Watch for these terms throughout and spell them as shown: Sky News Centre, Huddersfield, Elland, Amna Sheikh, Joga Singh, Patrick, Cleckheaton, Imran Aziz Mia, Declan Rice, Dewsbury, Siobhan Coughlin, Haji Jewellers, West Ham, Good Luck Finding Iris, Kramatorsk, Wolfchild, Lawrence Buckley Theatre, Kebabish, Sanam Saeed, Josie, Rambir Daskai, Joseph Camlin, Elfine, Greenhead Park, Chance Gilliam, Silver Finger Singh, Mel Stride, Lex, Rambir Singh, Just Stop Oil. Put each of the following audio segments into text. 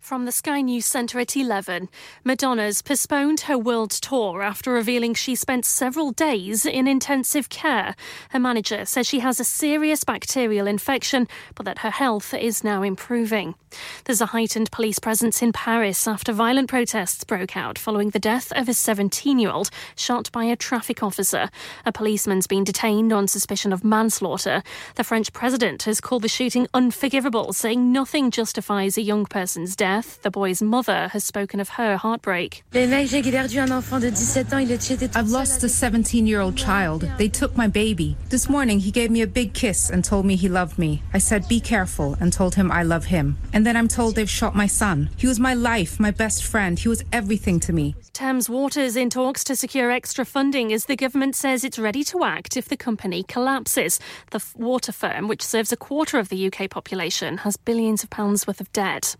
From the Sky News Centre at 11, Madonna's postponed her world tour after revealing she spent several days in intensive care. Her manager says she has a serious bacterial infection, but that her health is now improving. There's a heightened police presence in Paris after violent protests broke out following the death of a 17-year-old shot by a traffic officer. A policeman's been detained on suspicion of manslaughter. The French president has called the shooting unforgivable, saying nothing justifies a young person's death. The boy's mother has spoken of her heartbreak. I've lost a 17-year-old child. They took my baby. This morning he gave me a big kiss and told me he loved me. I said, be careful, and told him I love him. And then I'm told they've shot my son. He was my life, my best friend. He was everything to me. Thames Water is in talks to secure extra funding as the government says it's ready to act if the company collapses. The water firm, which serves a quarter of the UK population, has billions of pounds worth of debt.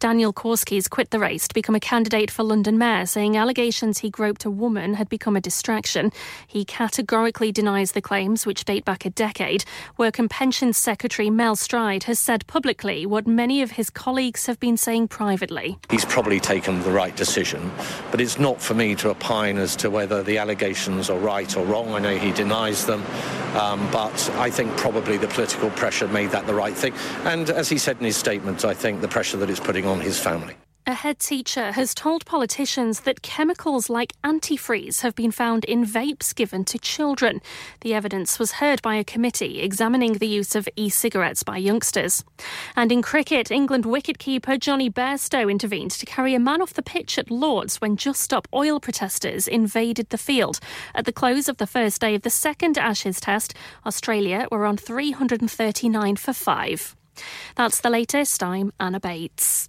Daniel Korski's quit the race to become a candidate for London Mayor, saying allegations he groped a woman had become a distraction. He categorically denies the claims, which date back a decade. Work and Pensions Secretary Mel Stride has said publicly what many of his colleagues have been saying privately. He's probably taken the right decision, but it's not for me to opine as to whether the allegations are right or wrong. I know he denies them, but I think probably the political pressure made that the right thing. And as he said in his statement, I think the pressure that it's putting on his family. A head teacher has told politicians that chemicals like antifreeze have been found in vapes given to children. The evidence was heard by a committee examining the use of e-cigarettes by youngsters. And in cricket, England wicketkeeper Johnny Bairstow intervened to carry a man off the pitch at Lord's when Just Stop Oil protesters invaded the field. At the close of the first day of the second Ashes test, Australia were on 339 for 5. That's the latest. I'm Anna Bates.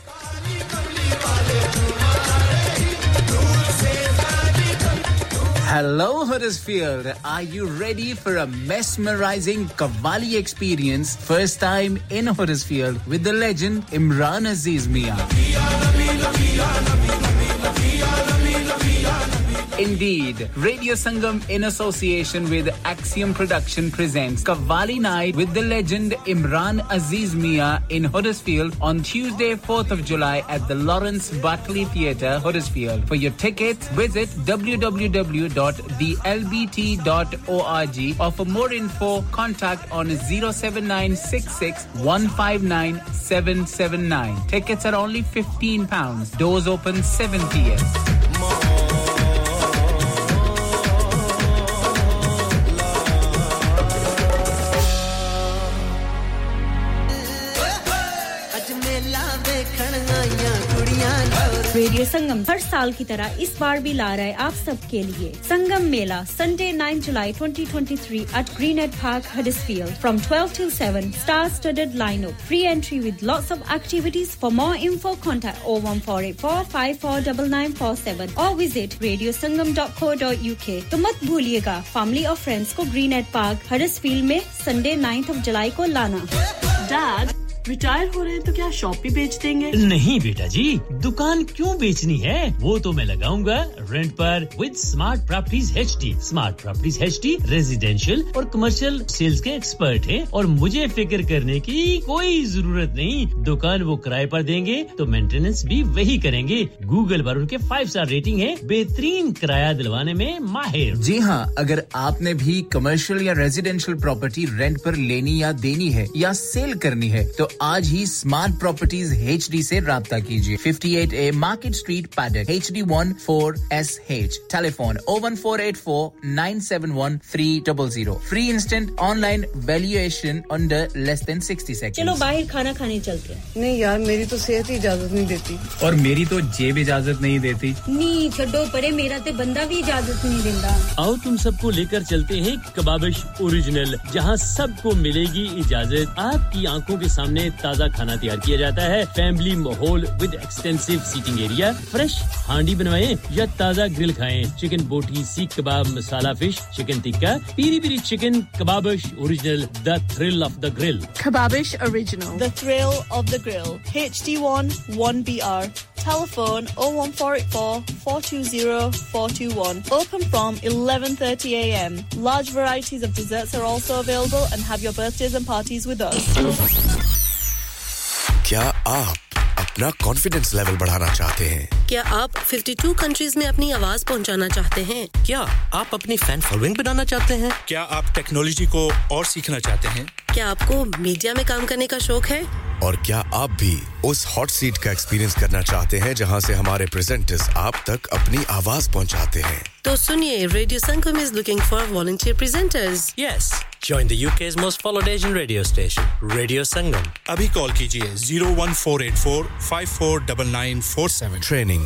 Hello Huddersfield, are you ready for a mesmerizing Qawwali experience? First time in Huddersfield with the legend Imran Aziz Mia. Indeed, Radio Sangam in association with Axiom Production presents Qawwali Night with the legend Imran Aziz Mia in Huddersfield on Tuesday, 4th of July at the Lawrence Buckley Theatre, Huddersfield. For your tickets, visit www.thelbt.org or for more info, contact on 07966 159 779. Tickets are only £15. Doors open 7 p.m. Radio Sangam हर साल की तरह इस बार भी ला रहा है आप सबके लिए संगम मेला संडे 9 जुलाई 2023 at Greenhead Park, Huddersfield from 12 till 7 star-studded lineup free entry with lots of activities for more info contact 01484549947 or visit radiosangam.co.uk तो मत भूलिएगा family और friends को Greenhead Park, Huddersfield में संडे 9th of July को लाना Dad retire हो रहे हैं तो क्या शॉप भी बेच देंगे नहीं बेटा जी दुकान क्यों बेचनी है वो तो मैं लगाऊंगा रेंट पर with smart properties HD smart properties HD residential और कमर्शियल सेल्स के एक्सपर्ट हैं और मुझे फिक्र करने की कोई जरूरत नहीं दुकान वो किराए पर देंगे तो मेंटेनेंस भी वही करेंगे गूगल पर उनके 5 स्टार रेटिंग है बेहतरीन किराया दिलवाने में माहिर जी हां अगर आपने भी कमर्शियल या रेजिडेंशियल प्रॉपर्टी रेंट पर लेनी या देनी है या सेल करनी है तो आज ही स्मार्ट प्रॉपर्टीज HD से राब्ता कीजिए 58A Market Street Paddock HD14SH telephone 01484 971300 free instant online valuation under less than 60 seconds चलो बाहर खाना खाने चलते हैं नहीं यार मेरी तो सेहत ही इजाजत नहीं देती और मेरी तो जेब इजाजत नहीं देती नहीं छोड़ो परे मेरा ते बंदा भी इजाजत नहीं देता आओ तुम सबको लेकर चलते हैं कबाबिश ओरिजिनल जहां सबको मिलेगी इजाजत आपकी आंखों के सामने ताजा खाना तैयार किया जाता है फैमिली माहौल with extensive seating area fresh handi बनवाएं या ताजा ग्रिल खाएं chicken boti seekh kebab masala fish chicken tikka piri piri chicken kebabish original the thrill of the grill kebabish original the thrill of the grill HD1 1BR telephone 01484 420 421 open from 11:30 a.m. large varieties of desserts are also available and have your birthdays and parties with us kya aap अपना confidence level बढ़ाना चाहते हैं क्या आप 52 countries में अपनी आवाज पहुंचाना चाहते हैं क्या आप अपनी फैन फॉलोइंग बनाना चाहते हैं क्या आप टेक्नोलॉजी को और सीखना चाहते हैं क्या आपको मीडिया में काम करने का शौक है और क्या आप भी उस हॉट सीट का एक्सपीरियंस करना चाहते हैं जहां से हमारे प्रेजेंटर्स आप तक अपनी आवाज पहुंचाते हैं तो सुनिए radio Sangam is looking for volunteer presenters yes Join the UK's most followed Asian radio station, Radio Sangam. Abhi call kijiye 01484 549947. Training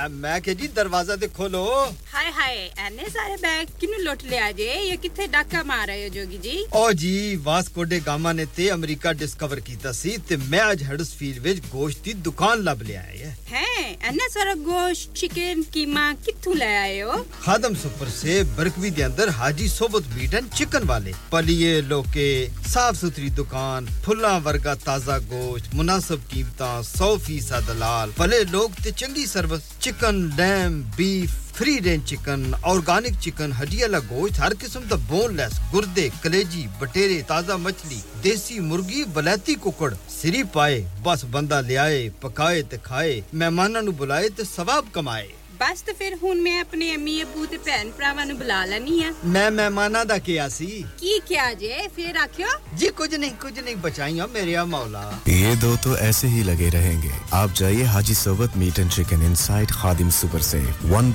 अब मैं के जी दरवाजा दे खोलो हाय हाय एने सारे बैग किनु लुट ले आजे ये किथे डाका मार रहे हो जोगी जी ओ जी वास्को डे गामा ने ते अमेरिका डिस्कवर कीता सी ते मैं आज हडर्सफील्ड विच गोश्त दी दुकान लब ले आया है एने सारा गोश्त चिकन कीमा किथु ले आए हो खादम सुपर से बरकवी दे अंदर हाजी सोबत मीट एंड चिकन वाले पलिए लोके साफ सुथरी दुकान फुल्ला वर्गा ताजा गोश्त मुनासिब कीमतां 100% दलाल भले लोग ते चंगी service Chicken, lamb, beef, free-range chicken, organic chicken, hadiyala gosht, har kisam da boneless, gurde, kaleji, batere, taza machli, desi murgi, balati kukkad, siri paaye, bas banda le aaye, pakaye te khaaye, mehmanan nu bulaye te sawab kamaye. बस तो फिर हुन मैं अपने अम्मी अबू ते बहन भरावां नु बुला लनी है मैं मेहमानां दा किया सी की क्या जे फिर आखियो जी कुछ नहीं बचाइयो मेरे आ मौला ये दो तो ऐसे ही लगे रहेंगे आप जाइए Haji Sobat meat and chicken inside Khadim super से 1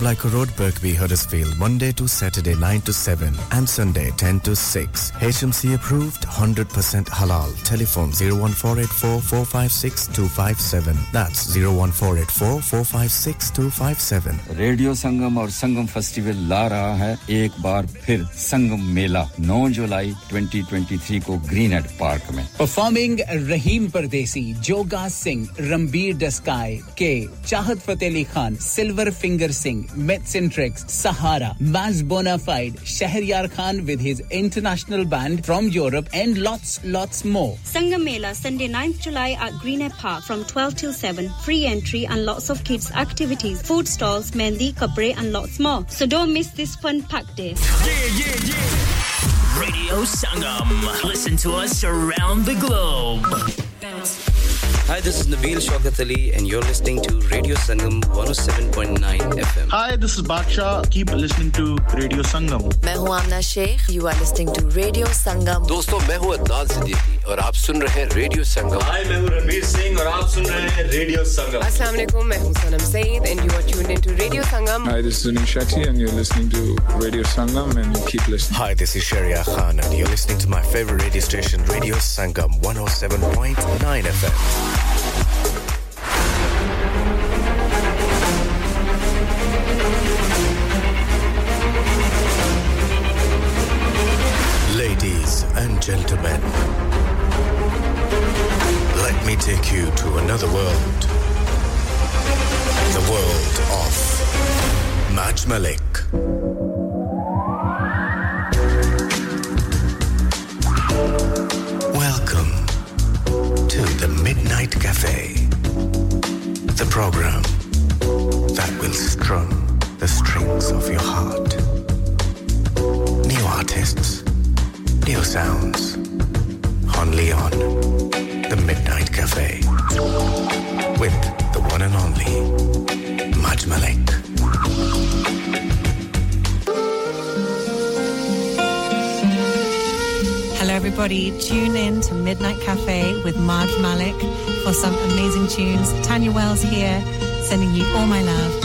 Black Road Birkby Huddersfield Monday to Saturday 9 to 7 and Sunday 10 to 6 HMC approved 100% halal telephone 01484 456257 that's 01484 456257 Sangam. Radio Sangam और संगम फेस्टिवल ला रहा है एक बार फिर संगम मेला 9 जुलाई 2023 को ग्रीनहेड पार्क में. Performing Rahim Pardesi, Joga Singh, Rambir Daskai, K, Chahat Fateh Ali Khan, Silver Finger Singh, Mets and Tricks, Sahara, Maz Bonafide, Shahryar Khan with his international band from Europe and lots more. Sangam Mela, Sunday 9th July at Greenhead Park from 12 till 7. Free entry and lots of kids activities, food stalls, mehndi, kapre and lots more. So don't miss this fun-packed day. Yeah. Radio Sangam. Listen to us around the globe. Hi, this is Nabeel Shaukat Ali and you're listening to Radio Sangam 107.9 FM. Hi, this is Baksha. Keep listening to Radio Sangam. मैं हूँ Amna Sheikh. You are listening to Radio Sangam. दोस्तों, मैं हूँ अदनान सिद्दीकी और आप सुन रहे हैं radio संगम. Hi, मैं हूँ रणबीर सिंह और आप सुन रहे हैं रेडियो संगम. अस्सलाम वालेकुम, मैं हूँ सनम Saeed and you are tuned into Radio Sangam. Hi, this is Zunin Shakshi and you're listening to Radio Sangam and you keep listening. Hi, this is Shahryar Khan and you're listening to my favorite radio station Radio Sangam 107.9 FM. Ladies and gentlemen, let me take you to another world, the world of Maj Malik. The Midnight Cafe, the program that will strum the strings of your heart. New artists, new sounds, only on the Midnight Cafe with the one and only Maj Malik. Everybody, tune in to Midnight Cafe with Maj Malik for some amazing tunes. Tanya Wells here, sending you all my love.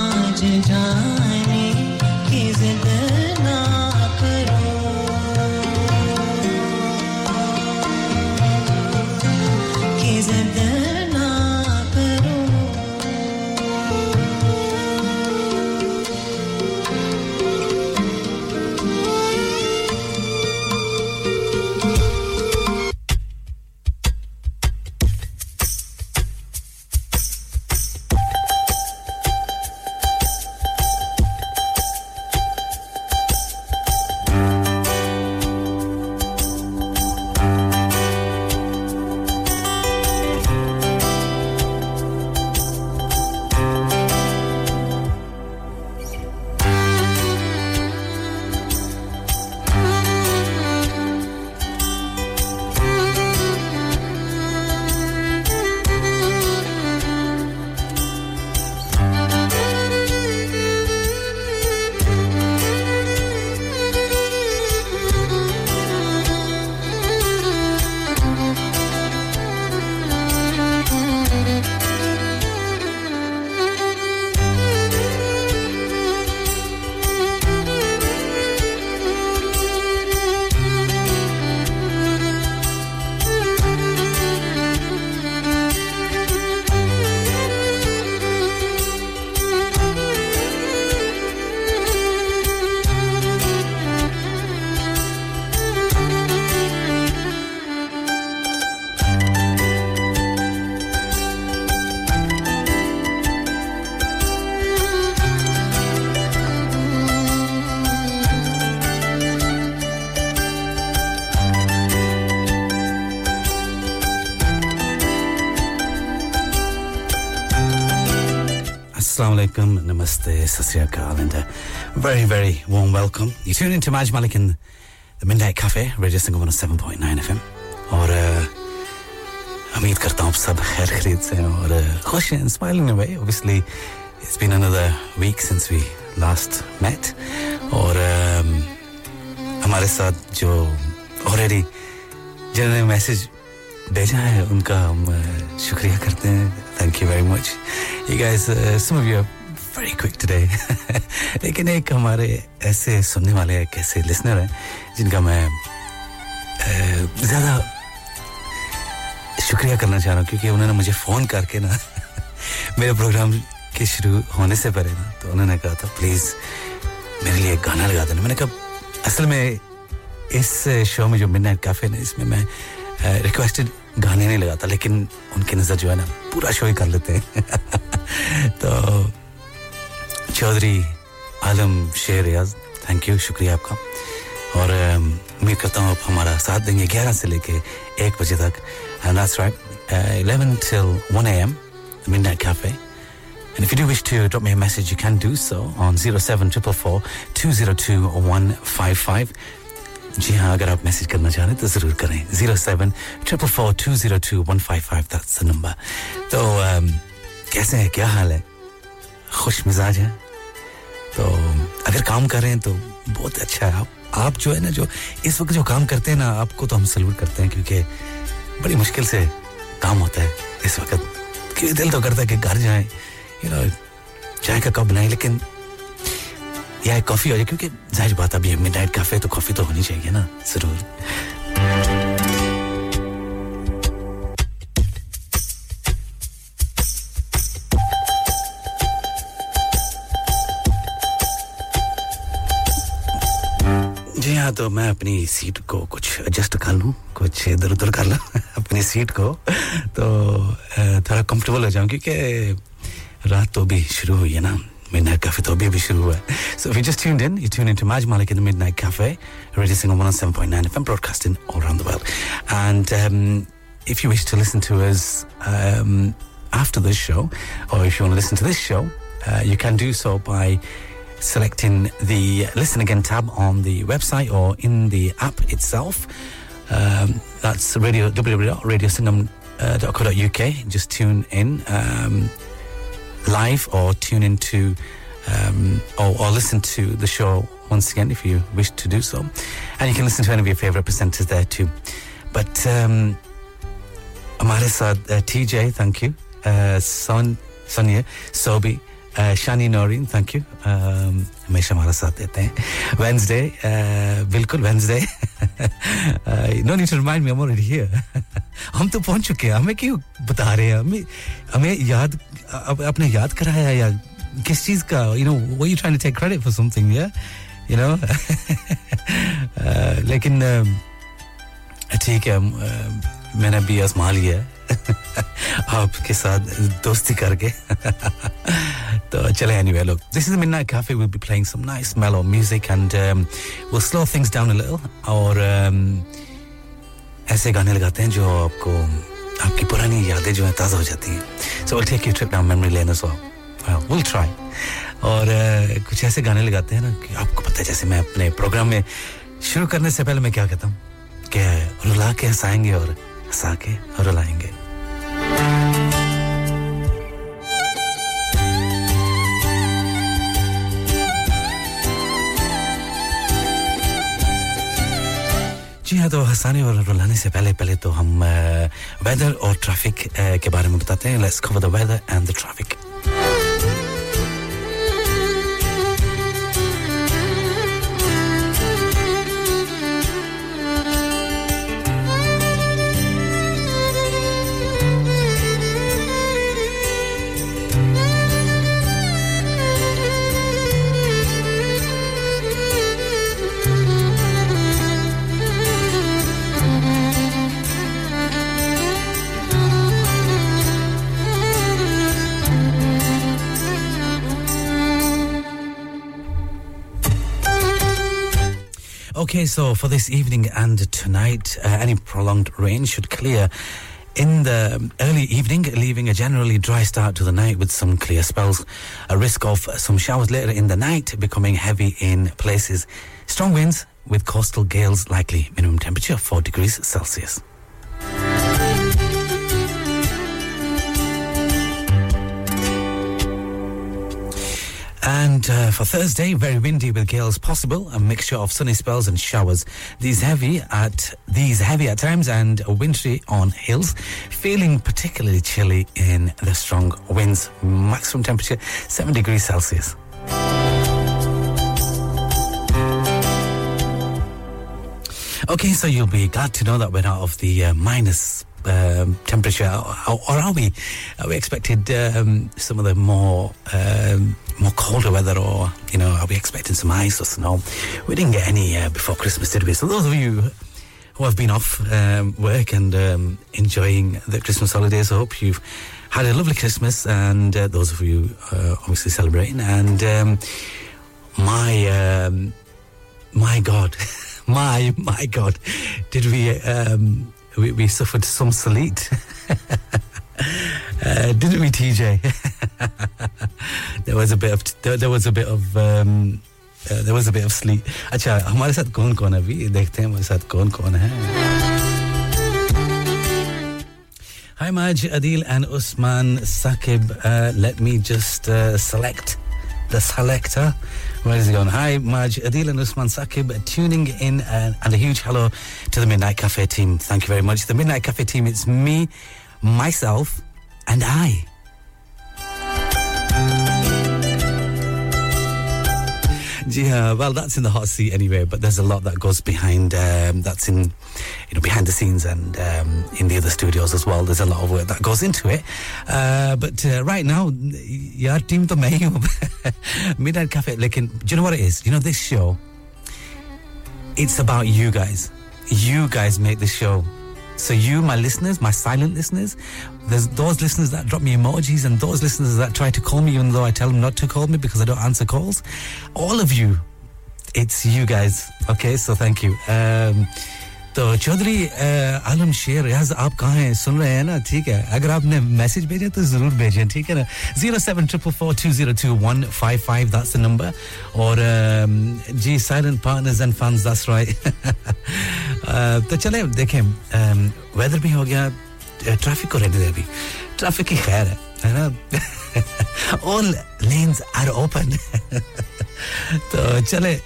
Assalamualaikum, Namaste, Sasriya Kaal, and a very, very warm welcome. You tune in to Maj Malik in the Midnight Cafe, Radio Sangam 107.9 FM. And I hope you all have a good day and happy and smiling away. Obviously, it's been another week since we last met. And with us, who already sent a message, we thank you. Thank you very much. You guys, some of you are very quick today. लेकिन एक हमारे ऐसे सुनने वाले एक ऐसे listener हैं जिनका मैं ज़्यादा शुक्रिया करना चाह रहा हूँ क्योंकि उन्होंने मुझे फ़ोन करके ना मेरे प्रोग्राम के शुरू होने से पहले ना तो उन्होंने कहा था प्लीज मेरे लिए गाना लगा देना मैंने कहा असल में इस शो में जो मिडनाइट कैफे ने इसमें मैं रिक्वेस्टेड गाने नहीं लगाता लेकिन उनकी नजर जो है ना पूरा शो ही कर लेते हैं तो चौधरी आलम शेर रियाज थैंक यू शुक्रिया आपका और उम्मीद करता हूं आप हमारा साथ देंगे 11 से लेके 1 बजे तक and that's right 11 till 1 a.m. Midnight Cafe and if you do wish to drop me a message you can do so on 07444202155 जी हां अगर आप मैसेज करना चाहते हैं तो जरूर करें 07444202155 that's the number तो कैसे हैं क्या हाल है खुश मिजाज हैं तो अगर काम कर रहे हैं तो बहुत अच्छा है आप जो है ना जो इस वक्त जो काम करते हैं ना आपको तो हम सैल्यूट करते हैं क्योंकि बड़ी मुश्किल से काम होता है इस वक्त क्योंकि दिल तो करता है कि घर जाएं यू नो चाय का कप बनाएं लेकिन या कॉफी हो जाए क्योंकि जाहिर बात है अभी मिडनाइट कैफे तो कॉफी तो होनी चाहिए ना जरूर तो मैं अपनी सीट को कुछ एडजस्ट कर लूं कुछ इधर-उधर कर लूं अपनी सीट को तो थोड़ा कंफर्टेबल हो जाऊं क्योंकि रात तो भी शुरू हुई है ना मिडनाइट कैफे तो भी शुरू हुआ है so we just tuned in you tune in to Maj Malik in the Midnight Cafe Radio Sangam 107.9 FM broadcasting all around the world and if you wish to listen to us after this show or if you want to listen to this show you can do so by selecting the listen again tab on the website or in the app itself that's radio www.radiosangam.co.uk just tune in live or tune into or listen to the show once again if you wish to do so and you can listen to any of your favorite presenters there too but hamare sath TJ thank you Sonia Sobi Shani Noreen, thank you. हमेशा हमारा साथ देते हैं. Wednesday, बिल्कुल Wednesday. No need to remind me, I'm already here. हम तो पहुंच चुके हैं. हमें क्यों बता रहे हैं? हमें याद आपने याद कराया या किस चीज का? You know, were you trying to take credit for something? Yeah, you know. लेकिन ठीक है. मैंने भी आजमा लिया है. आपके साथ दोस्ती करके तो चले anyway look this is the Midnight Cafe we'll be playing some nice mellow music and we'll slow things down a little और ऐसे गाने लगाते हैं जो आपको आपकी पुरानी यादें जो हैं ताजा हो जाती हैं so we'll take you trip down memory lane as well well we'll try और कुछ ऐसे गाने लगाते हैं ना कि आपको पता है जैसे मैं अपने प्रोग्राम में शुरू करने से पहले मैं क्या कहता हूं कि रुला के हंसाएंगे और हंसा के रुलाएंगे जी हां तो हंसाने और रुलाने से पहले तो हम वेदर और ट्रैफिक के बारे में बताते हैं let's cover the weather and the traffic Okay, so for this evening and tonight, any prolonged rain should clear in the early evening, leaving a generally dry start to the night with some clear spells. A risk of some showers later in the night, becoming heavy in places. Strong winds with coastal gales likely. Minimum temperature 4 degrees Celsius. And for Thursday, very windy with gales possible, a mixture of sunny spells and showers. These heavy at times and wintry on hills, feeling particularly chilly in the strong winds. Maximum temperature 7 degrees Celsius. Okay, so you'll be glad to know that we're out of the minus temperature, or are we expected some of the more colder weather, or are we expecting some ice or snow? We didn't get any before Christmas, did we? So those of you who have been off work and enjoying the Christmas holidays, I hope you've had a lovely Christmas, and those of you obviously celebrating. And my God, did we suffered some sleet, didn't we, TJ? there was a bit of sleet. अच्छा हमारे साथ कौन-कौन है अभी देखते हैं हमारे साथ कौन-कौन है Hi Maj, Adil and Usman Saqib. Let me just select the selector. Where is he going? Hi Maj, Adil and Usman Saqib tuning in, and a huge hello to the Midnight Cafe team. Thank you very much. The Midnight Cafe team, it's me, myself and I. Yeah, well, that's in the hot seat anyway, but there's a lot that goes behind, that's in, behind the scenes and in the other studios as well. There's a lot of work that goes into it. But right now, your team to me, Midnight Cafe, do you know what it is? This show, it's about you guys. You guys make this show. So you, my listeners, my silent listeners, there's those listeners that drop me emojis and those listeners that try to call me even though I tell them not to call me because I don't answer calls. All of you, it's you guys. Okay, so thank you. So Chaudhry Alam Sher, yaaz aap kahan hain sun rahe hain na theek hai agar aapne message bheja to zarur bhejein theek hai na 07442021155 that's the number or ji silent partners and fans that's right to chale dekhen weather bhi ho gaya traffic ko rehne de bhi traffic ki khair hai na all lanes are open to chale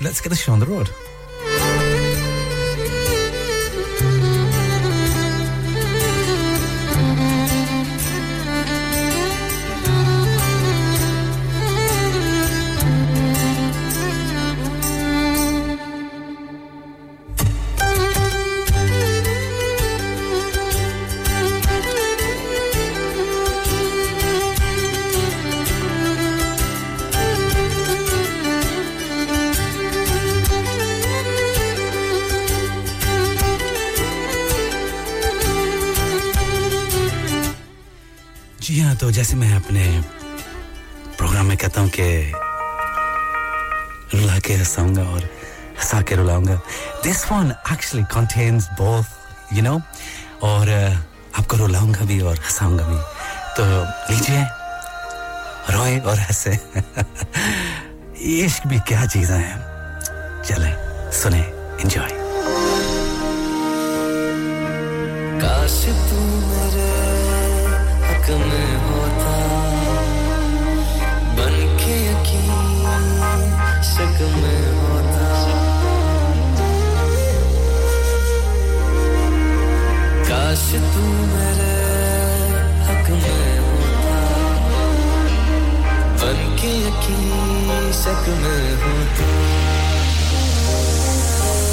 let's get the show on the road. तो जैसे मैं अपने programme में कहता हूं कि रुला के हंसाऊंगा और हंसा के रुलाऊंगा this one actually contains both और आपको रुलाऊंगा भी और हंसाऊंगा भी तो लीजिए रोए और हंसे इश्क भी क्या चीजें हैं चले सुने एंजॉय काश तू मेरे हक में शक में होता काश तू मेरे हक में होता बन के यकीन शक में होता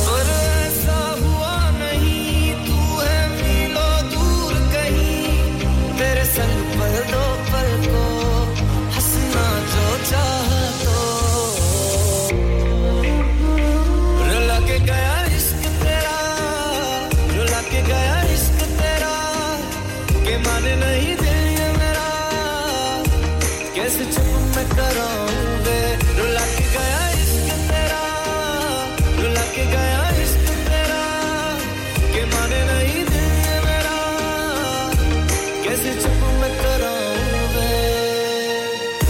पर ऐसा हुआ नहीं तू है मीलों दूर कहीं तेरे संग पलों पल को हंसना जो चाहा तो माने नहीं दिल ये मेरा कैसे चुप मैं कराऊंगे रुला के गया इश्क तेरा रुला के गया इश्क तेरा के माने नहीं दिल ये मेरा कैसे चुप मैं कराऊंगे रुला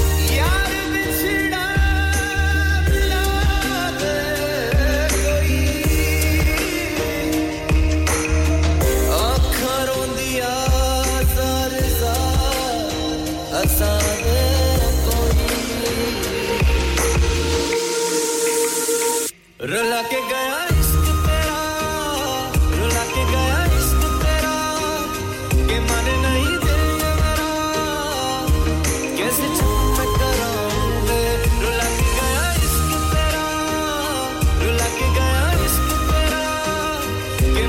के गया इश्क तेरा रुला के गया इश्क तेरा के माने नहीं दिल ये मेरा कैसे चुप मैं कराऊंगे रुला के गया इश्क तेरा रुला के गया इश्क तेरा के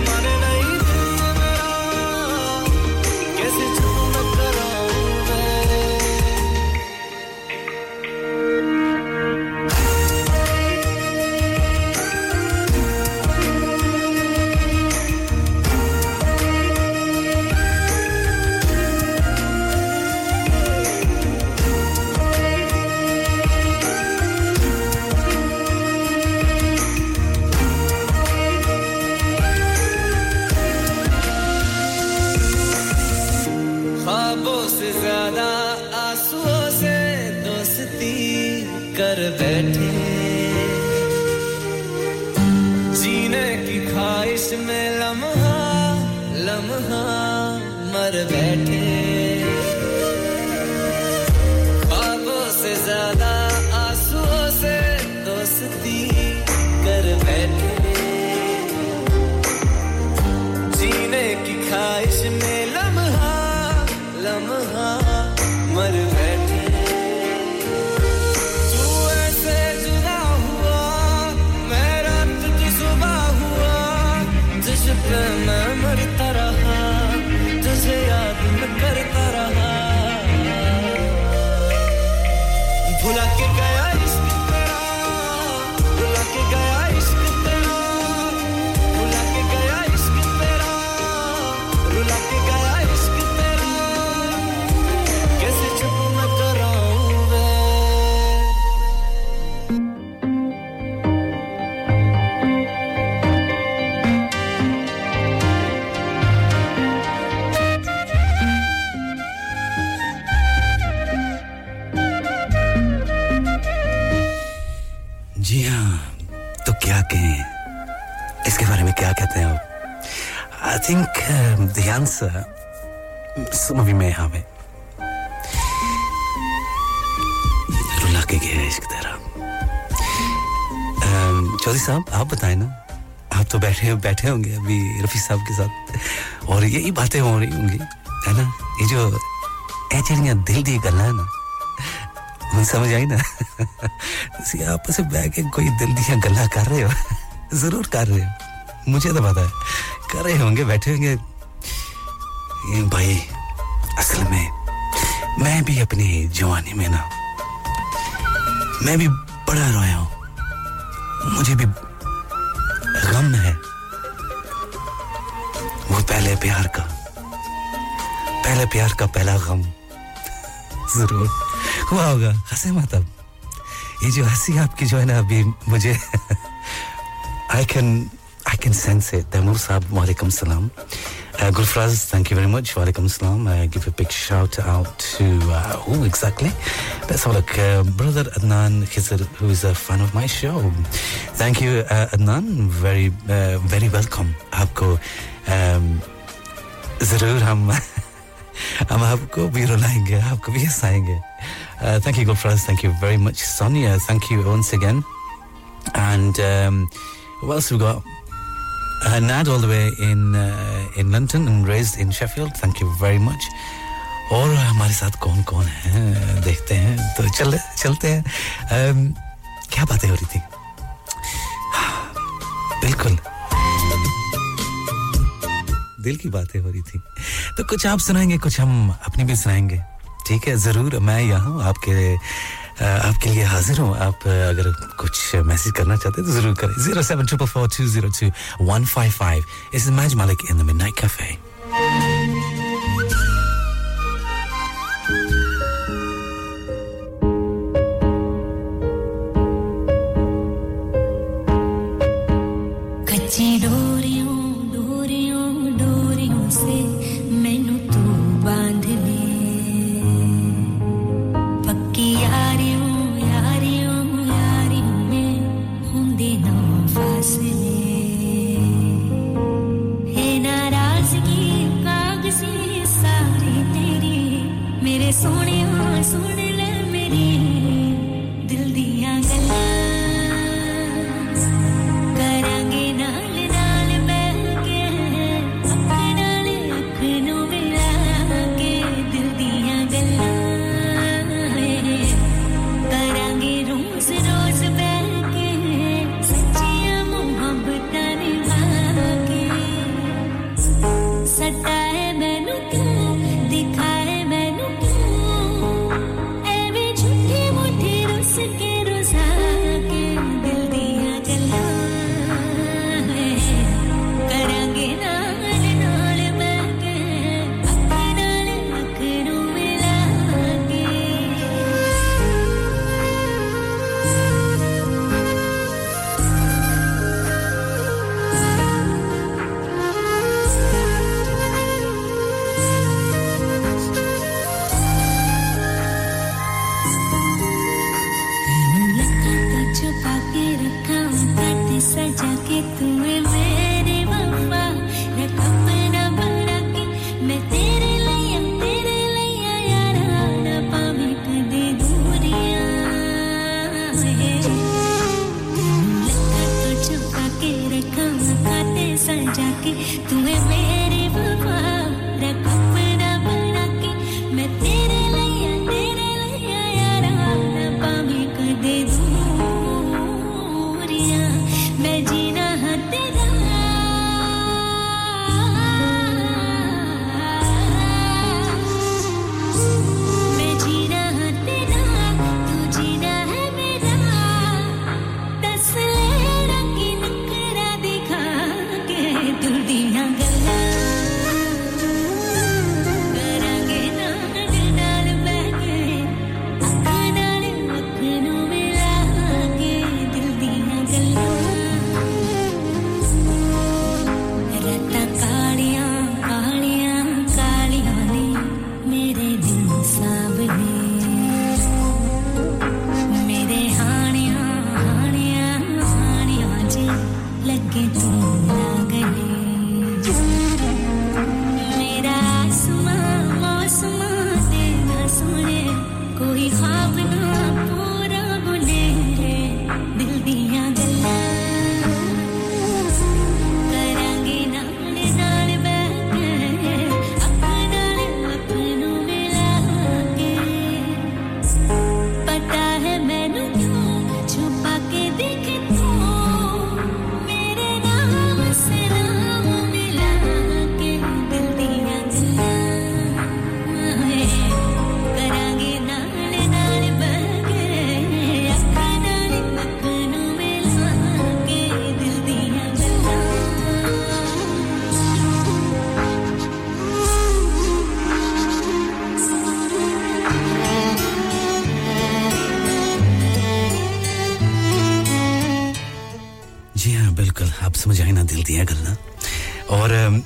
ख्वाबों से ज्यादा आंसुओं से दोस्ती कर बैठे जीने की ख्वाहिश में लम्हा लम्हा मर बैठे ख्वाबों से ज्यादा आंसुओं से दोस्ती कर बैठे जीने की ख्वाहिश में लम्हा लम्हा मर बैठे तू ऐसे जुदा हुआ मैं रात की सुबह हुआ जिस पे मैं मरता रहा तुझे याद मैं करता रहा भुला के गया इश्क तेरा भुला के गया इश्क तेरा भुला के गया इश्क तेरा रुला के गया इश्क तेरा कैसे चुप मैं कराऊं मैं जी हां तो क्या कहें इसके बारे में क्या कहते हैं आप I think the answer some of you may have it rula ke gaya ishq tera chaudhry sahab aap bataye na aap to baithe honge abhi rafi sahab ke sath aur yahi baatein ho rahi hongi hai na ye jo aajariyan dil di galla hai na un samajh aayi na si aap se baith ke koi dil di galla kar rahe ho zarur kar rahe ho mujhe to pata hai कर रहे होंगे बैठे होंगे ये भाई असल में मैं भी अपनी जवानी में ना मैं भी बड़ा रोया हूं मुझे भी गम है वो पहले प्यार का पहला गम जरूर हुआ होगा हंसे मत अब ये जो हंसी आपकी जो है ना अभी मुझे I can sense it. Daimur Sahab, Walaikum Salaam. Gulfraz, thank you very much. Walaikum Salaam. I give a big shout out to who exactly? Let's have a look. Brother Adnan Khizr, who is a fan of my show. Thank you, Adnan. Very welcome. Aapko zarur hum aapko bhi rulayenge, aapko bhi hasayenge. Thank you, Gulfraz. Thank you very much, Sonia. Thank you once again. And what else we got? Nad all the way in London and raised in Sheffield. Thank you very much. Aur hamare sath kaun hai dekhte hain to chalte hain kya baatein ho rahi thi bilkul dil ki baatein ho rahi thi to kuch aap sunayenge kuch hum apni bhi sunayenge theek hai zarur main yahan hu आपके लिए हाजिर हूं आप अगर कुछ message करना चाहते हैं तो जरूर करें 07442021555 This is Maj Malik in the Midnight Cafe कच्ची डोरियों डोरियों डोरियों से मैनू तू बांध ले सुन ले मेरी दिल दिया गल्लां करांगे नाल नाल बहके अख नाल अख नू मिला के दिल दिया गल्लां करांगे रोज रोज बहके सच्चियां मोहब्बतां निभा के सताए मैनू तू दिखाए मैनू Get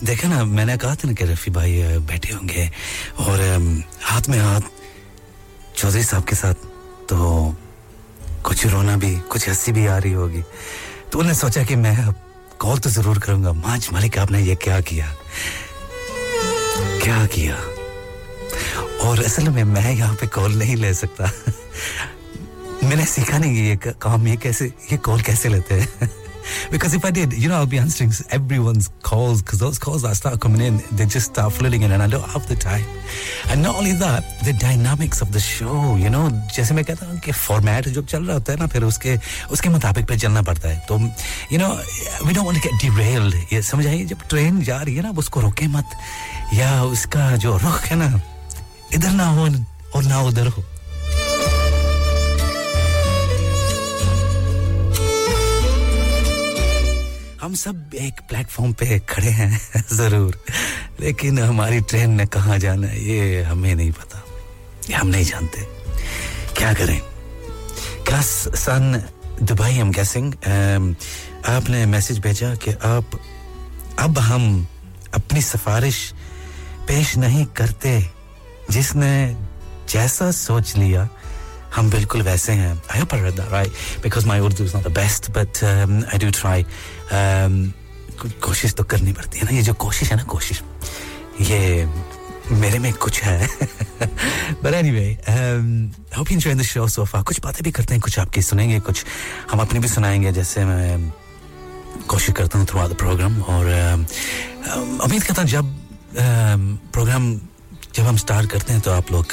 देखा ना मैंने कहा था ना कि रफी भाई बैठे होंगे और हाथ में हाथ चौधरी साहब के साथ तो कुछ रोना भी कुछ हंसी भी आ रही होगी तो उन्होंने सोचा कि मैं कॉल तो जरूर करूंगा माज मलिक आपने ये क्या किया और असल में मैं यहां पे कॉल नहीं ले सकता मैंने सीखा नहीं ये काम ये कैसे ये कॉल कैसे लेते हैं Because if I did, you know, I'll be answering everyone's calls because those calls that start coming in, they just start flooding in and I don't have the time. And not only that, the dynamics of the show, you know, जैसे मैं कहता हूँ कि format जो चल रहा होता है ना फिर उसके मुताबिक पे चलना पड़ता है. तो you know, we don't want to get derailed. ये समझ आइए जब train जा रही है ना, उसको रोके मत या उसका जो रुख है ना, इधर ना हो और ना उधर हो. हम सब एक प्लेटफॉर्म पे खड़े हैं जरूर लेकिन हमारी ट्रेन ने कहां जाना है ये हमें नहीं पता ये हम नहीं जानते क्या करें Kalsoom Dubai I am guessing आपने मैसेज भेजा कि आप अब हम अपनी सिफारिश पेश नहीं करते जिसने जैसा सोच लिया हम बिल्कुल वैसे हैं I hope I read that right because my Urdu is not the best but I do try कोशिश तो करनी पड़ती है ना ये जो कोशिश है ना कोशिश ये मेरे में कुछ है but anyway I hope you enjoyed the show so far कुछ बातें भी करते हैं कुछ आपकी सुनेंगे कुछ हम अपनी भी सुनाएंगे जैसे मैं कोशिश करता हूं throughout the program और उम्मीद करता हूं जब जब हम स्टार्ट करते हैं तो आप लोग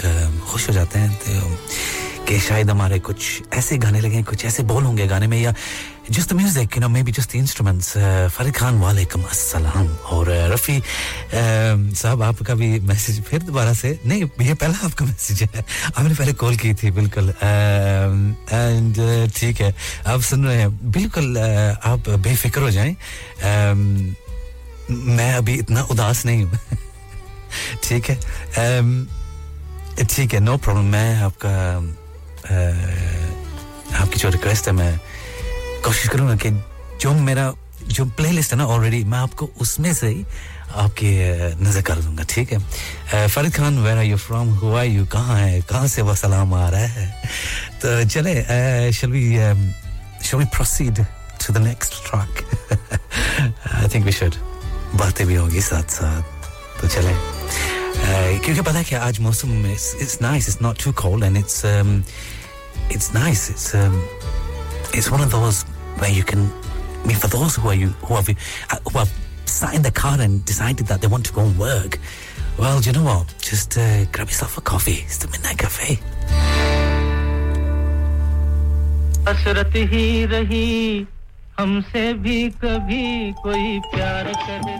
खुश हो जाते हैं तो कि शायद हमारे कुछ ऐसे गाने लगे कुछ ऐसे बोल होंगे गाने में या just the music you know maybe just the instruments Farid Khan वालेकुम अस्सलाम और रफी साहब आपका भी मैसेज फिर दोबारा से नहीं ये पहला आपका मैसेज है आपने पहले कॉल की थी बिल्कुल एंड ठीक है आप सुन रहे हैं बिल्कुल आप बेफिक्र हो जाएं मैं अभी इतना उदास नहीं हूं ठीक है ठीक है नो प्रॉब्लम मैं आपका आपकी जो रिक्वेस्ट है मैं कोशिश करूंगा कि जो मेरा जो प्लेलिस्ट है ना ऑलरेडी मैं आपको उसमें से ही आपके नजर कर दूंगा ठीक है Farid Khan where are you from who are you कहां से वो सलाम आ रहा है तो चले shall we proceed to the next track I think we should बातें भी होगी साथ-साथ तो चले क्योंकि पता है कि आज मौसम में it's nice it's not too cold and it's nice it's one of those where you can I mean for those who have sat in the car and decided that they want to go and work well do you know what just grab yourself a coffee it's the Midnight Cafe असरत ही रही हमसे भी कभी कोई प्यार करे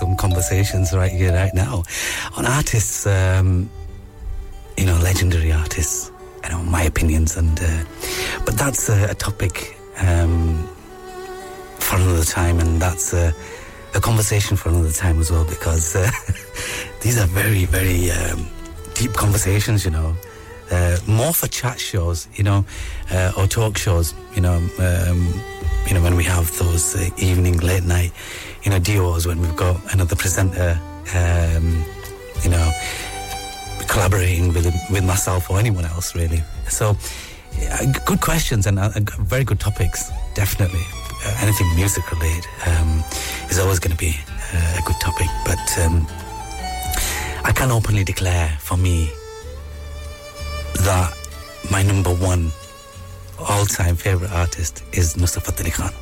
Some conversations right here, right now on artists, you know, legendary artists, and on my opinions. And but that's a topic for another time, and that's a conversation for another time as well, because these are very, very deep conversations, you know, more for chat shows, you know, or talk shows, you know, when we have those evening, late night, you know, duos, when we've got another presenter, you know, collaborating with myself or anyone else, really. So, good questions and very good topics, definitely. Anything music related is always going to be a good topic. But I can openly declare for me that my number one all-time favourite artist is Nusrat Fateh Ali Khan.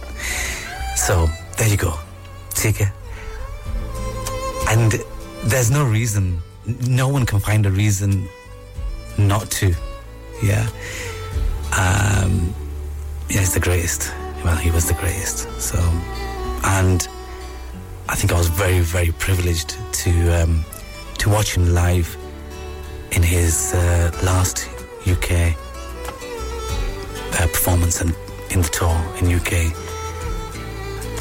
So, there you go. ठीक है And there's no reason. No one can find a reason not to. Yeah. Yeah, he's the greatest. Well, he was the greatest. So, and I think I was very, very privileged to watch him live in his last UK performance and in the tour in UK.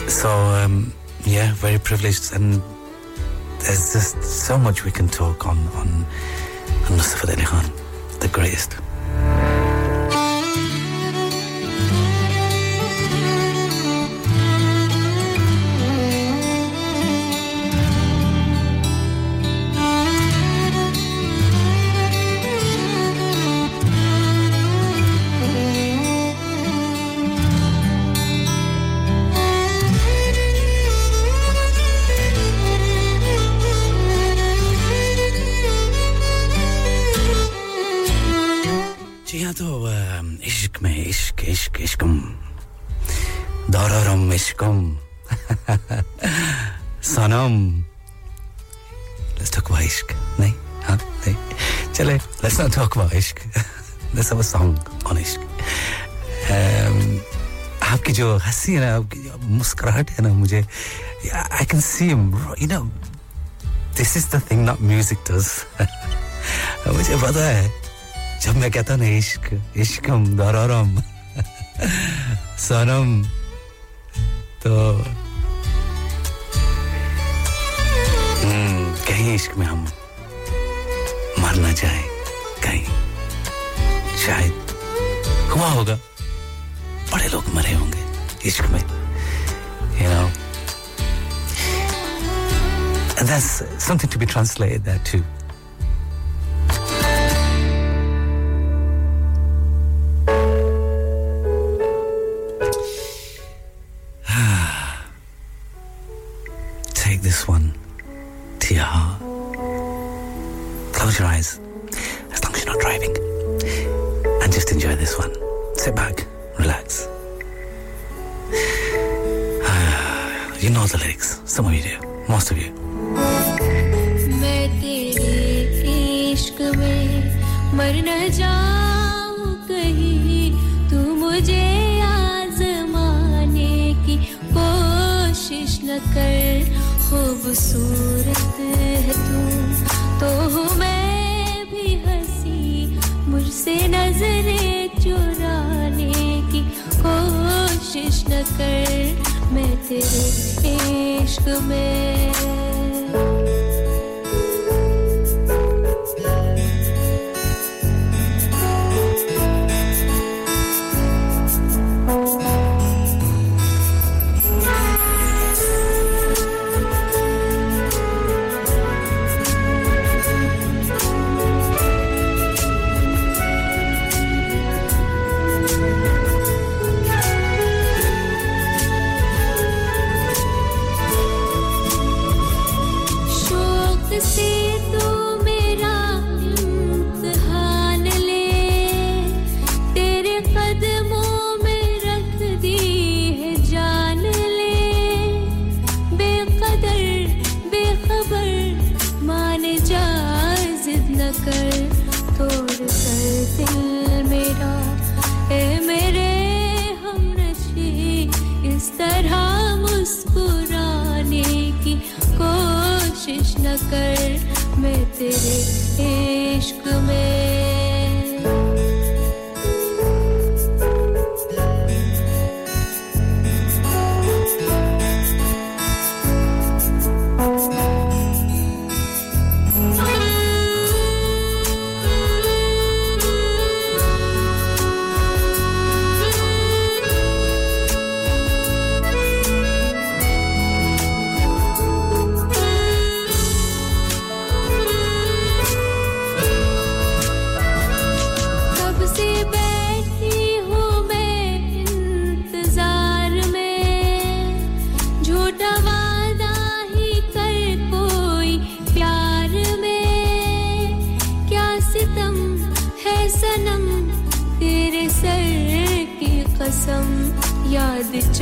So, yeah, very privileged, and there's just so much we can talk on Nusrat Ali Khan, the greatest. Sanam. Let's talk about ishq. Nahi? Haan? Nahi? Chale, let's not talk about ishq. Let's have a song on ishq. Aapki jo hansi hai na, aapki jo muskurahat hai na, mujhe, yeah, I can see him. You know, this is the thing that music does. Mujhe pata hai, jab main kehta na ishq, ishqam, dararam, sanam, to कहीं इश्क में हम मर ना जाए कहीं शायद हुआ होगा बड़े लोग मरे होंगे इश्क में you know and that's something to be translated there too take this one to your heart. Close your eyes, as long as you're not driving, and just enjoy this one. Sit back, relax. You know the lyrics, some of you do, most of you. खूबसूरत है तुम तो हूँ मैं भी हंसी मुझसे नजरें चुराने की कोशिश न कर मैं तेरे इश्क में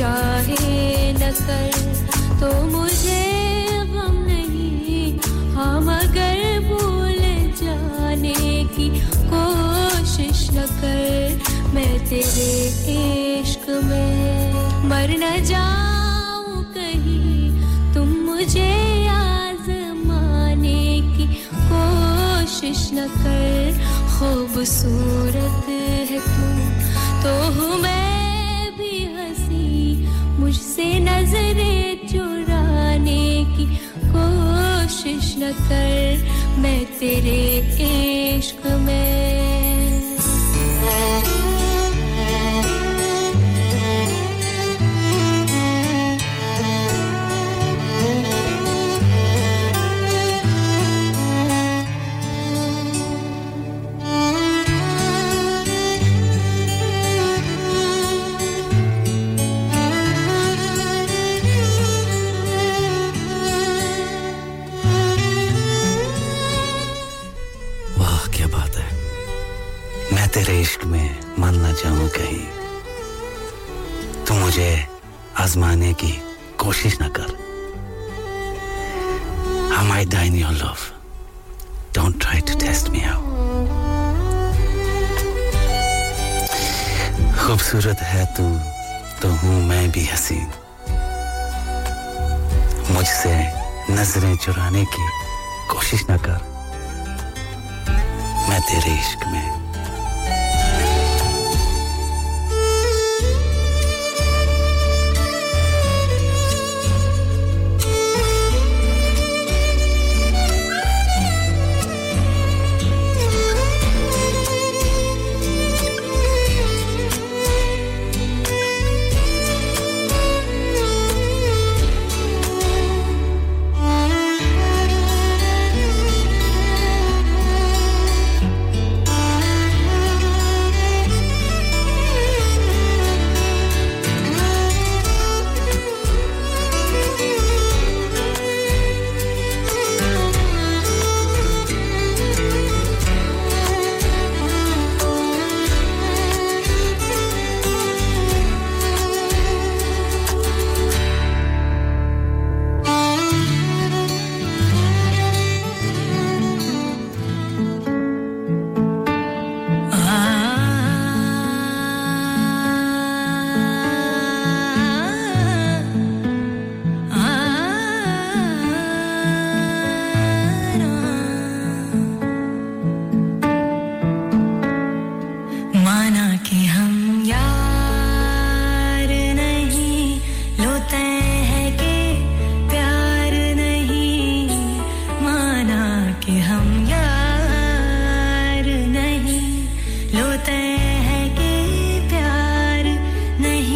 चाहे न कर तो मुझे गम नहीं यार नहीं लौटे हैं के प्यार नहीं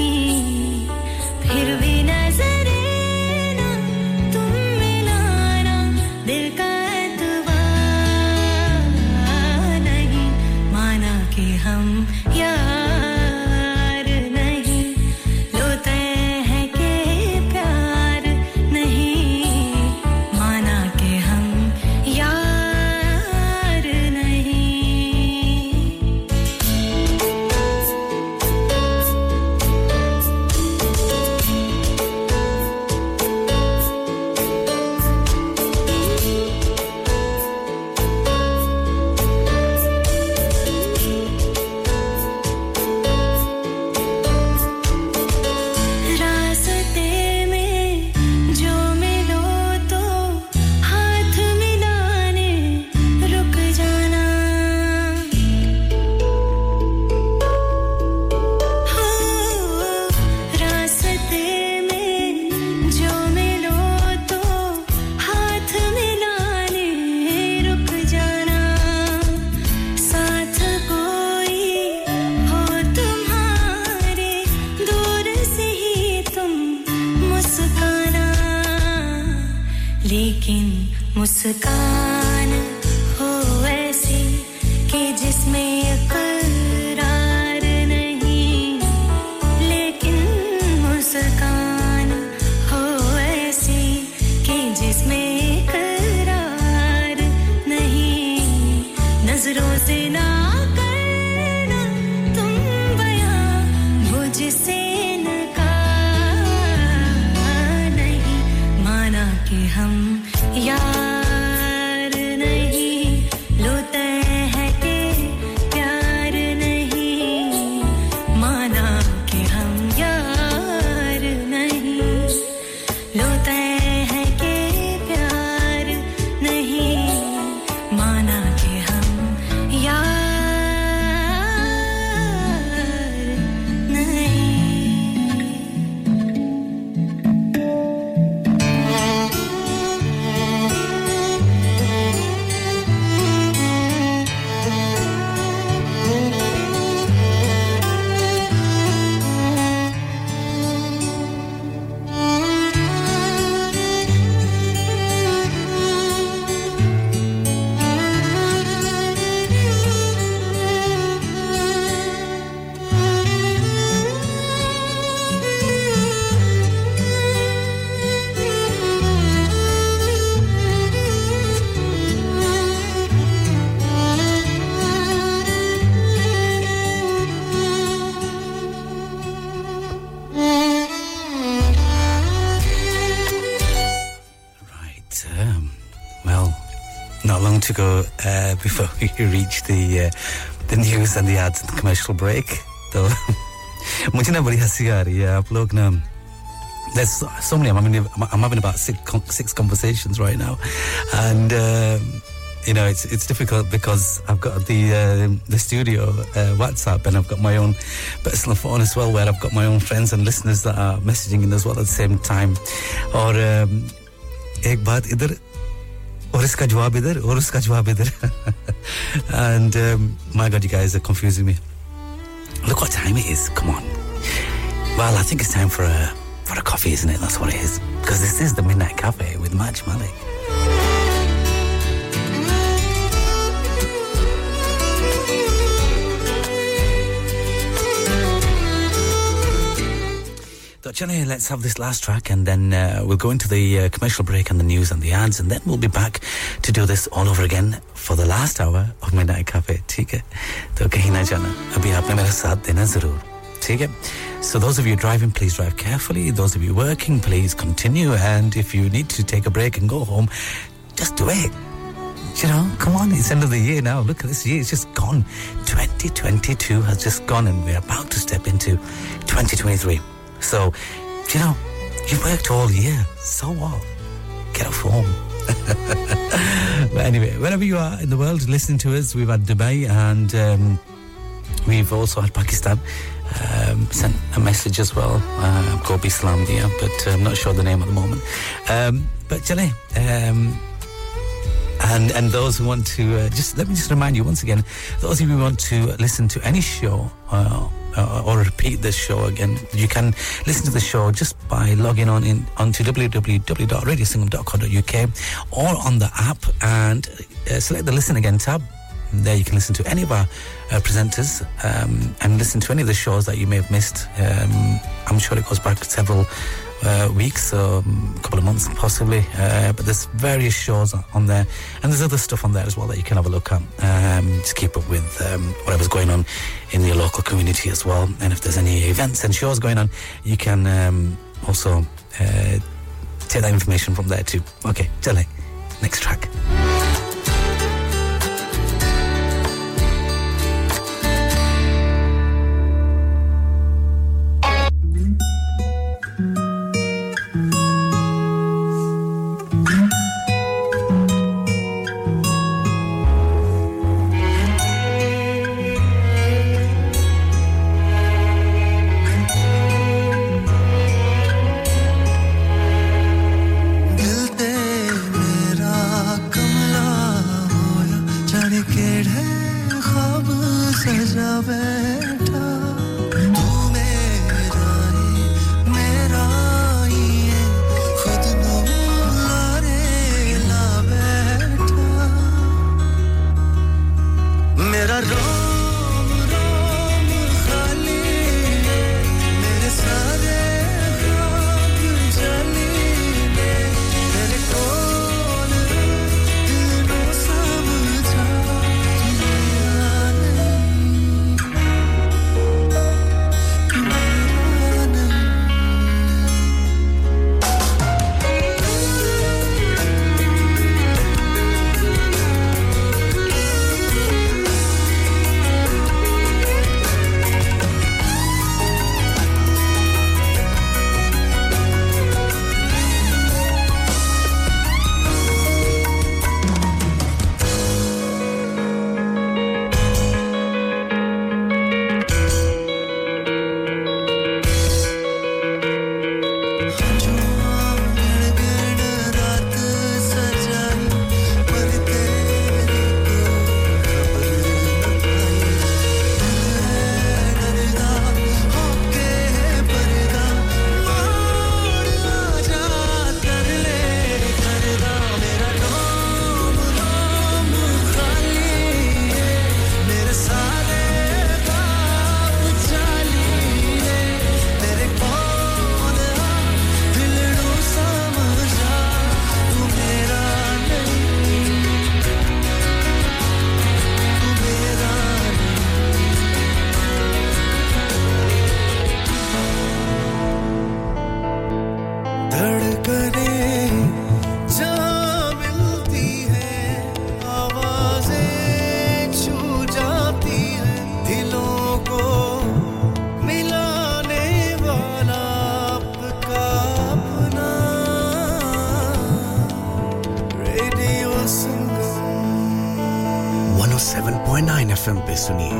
to go before we reach the news and the ads and the commercial break. So, mujhe na badi hansi aa rahi hai aap log na. There's so many. I'm having about six conversations right now, and you know it's difficult because I've got the studio WhatsApp and I've got my own personal phone as well, where I've got my own friends and listeners that are messaging in as well at the same time. Or ek baat idhar aur iska jawab idhar aur uska jawab idhar, and my God, you guys are confusing me. Look what time it is! Come on. Well, I think it's time for a coffee, isn't it? That's what it is. Because this is the Midnight Cafe with Maj Malik. Johnny, let's have this last track and then we'll go into the commercial break and the news and the ads, and then we'll be back to do this all over again for the last hour of Midnight Cafe. Okay? So kahin na jana, abhi aapne mera saath dena zarur. Okay? So those of you driving, please drive carefully. Those of you working, please continue. And if you need to take a break and go home, just do it. You know, come on, it's the end of the year now. Look at this year, it's just gone. 2022 has just gone and we're about to step into 2023. So, you know, you've worked all year, so what? Get off home. But anyway, wherever you are in the world listening to us, we've had Dubai and we've also had Pakistan. Sent a message as well. Gobi Salam Dia, but I'm not sure the name at the moment. But chale, and those who want to, just let me just remind you once again, those of you who want to listen to any show, or repeat this show again, you can listen to the show just by logging on in onto www.radiosangam.co.uk or on the app and select the listen again tab. There you can listen to any of our presenters and listen to any of the shows that you may have missed. I'm sure it goes back several weeks, a couple of months possibly, but there's various shows on there and there's other stuff on there as well that you can have a look at to keep up with whatever's going on in your local community as well. And if there's any events and shows going on, you can also take that information from there too. Okay, Jale, next track. FM पे सुनिए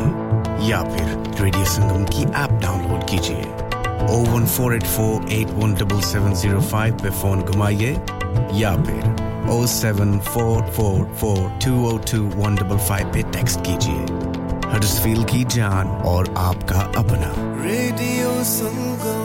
या फिर radio Sangam की app download कीजिए 01484817705 पे phone घुमाइए या फिर 07444202155 पे टेक्स्ट कीजिए हडर्सफील्ड की जान और आपका अपना radio Sangam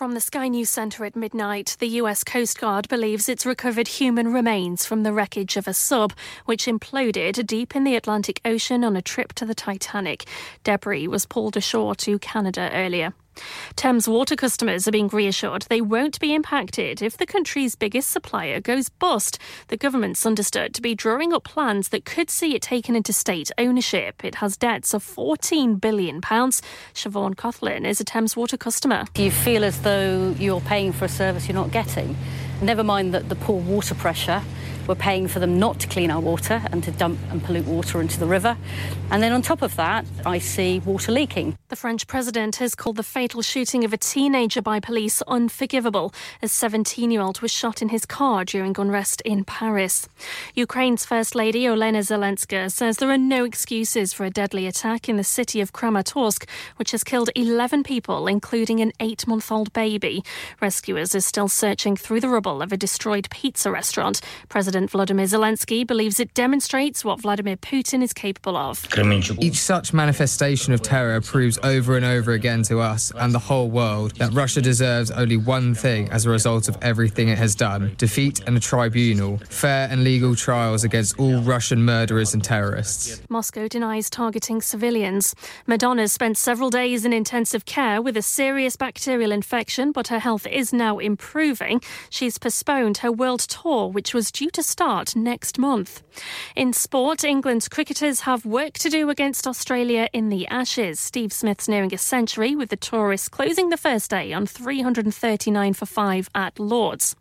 From the Sky News Centre at midnight, the US Coast Guard believes it's recovered human remains from the wreckage of a sub, which imploded deep in the Atlantic Ocean on a trip to the Titanic. Debris was pulled ashore to Canada earlier. Thames Water customers are being reassured they won't be impacted if the country's biggest supplier goes bust. The government's understood to be drawing up plans that could see it taken into state ownership. It has debts of £14 billion. Siobhan Coughlin is a Thames Water customer. You feel as though you're paying for a service you're not getting. Never mind that the poor water pressure, we're paying for them not to clean our water and to dump and pollute water into the river. And then on top of that, I see water leaking. The French president has called the fatal shooting of a teenager by police unforgivable. A 17-year-old was shot in his car during unrest in Paris. Ukraine's First Lady Olena Zelenska says there are no excuses for a deadly attack in the city of Kramatorsk, which has killed 11 people, including an 8-month-old baby. Rescuers are still searching through the rubble of a destroyed pizza restaurant. President Volodymyr Zelensky believes it demonstrates what Vladimir Putin is capable of. Each such manifestation of terror proves over and over again to us and the whole world that Russia deserves only one thing as a result of everything it has done: defeat and a tribunal, fair and legal trials against all Russian murderers and terrorists. Moscow denies targeting civilians. Madonna spent several days in intensive care with a serious bacterial infection, but her health is now improving. She's postponed her world tour, which was due to start next month. In sport, England's cricketers have work to do against Australia in the Ashes. Steve Smith's nearing a century, with the tourists closing the first day on 339 for 5 at Lord's.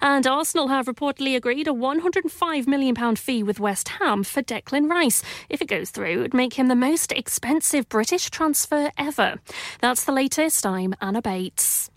And Arsenal have reportedly agreed a £105 million fee with West Ham for Declan Rice. If it goes through, it would make him the most expensive British transfer ever. That's the latest. I'm Anna Bates.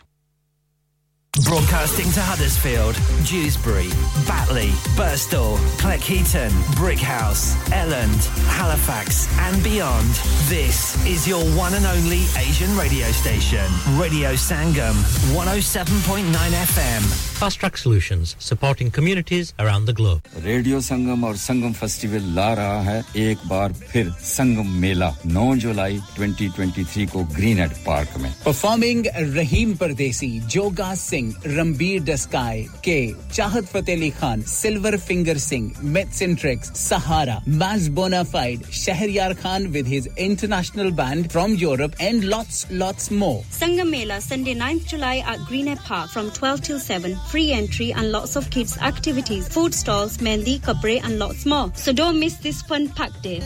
Broadcasting to Huddersfield, Dewsbury, Batley, Birstall, Cleckheaton, Brickhouse, Elland, Halifax and beyond. This is your one and only Asian radio station. Radio Sangam, 107.9 FM. Fast Track Solutions, supporting communities around the globe. Radio Sangam और Sangam Festival ला रहा है एक बार फिर संगम मेला 9 जुलाई 2023 को Greenhead Park में. Performing Rahim Pardesi, Joga Singh, Rambir Daskai, K, Chahat Fateh Ali Khan, Silver Finger Singh, Mets and Tricks, Sahara, Maj Bonafide, Shahryar Khan with his international band from Europe and lots more. Sangam Mela, Sunday 9th July at Greenhead Park from 12 till 7. Free entry and lots of kids' activities, food stalls, mehndi, kapre and lots more. So don't miss this fun-packed day.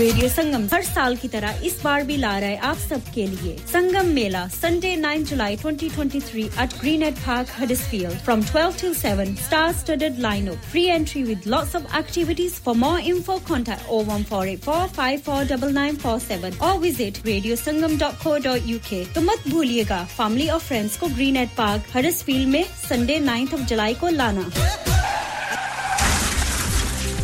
Radio Sangam har saal ki tarah is baar bhi la raha hai aap sab ke liye. Sangam Mela, Sunday 9 July 2023 at Greenhead Park, Huddersfield from 12 till 7. Star-studded lineup, free entry with lots of activities. For more info, contact 01484549947 or visit radiosangam.co.uk. To mat bhuliega, family or friends ko Greenhead Park, Huddersfield mein Sunday 9th of July ko lana.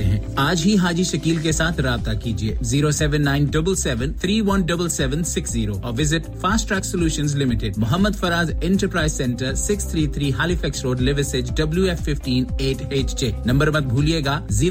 हैं सकते हैं आज ही हाजी शकील के साथ राब्ता कीजिए 07977317760 और visit fast track solutions limited Mohammad Faraz enterprise centre 633 Halifax road Liversedge WF15 8HJ number मत भूलिएगा 07977317760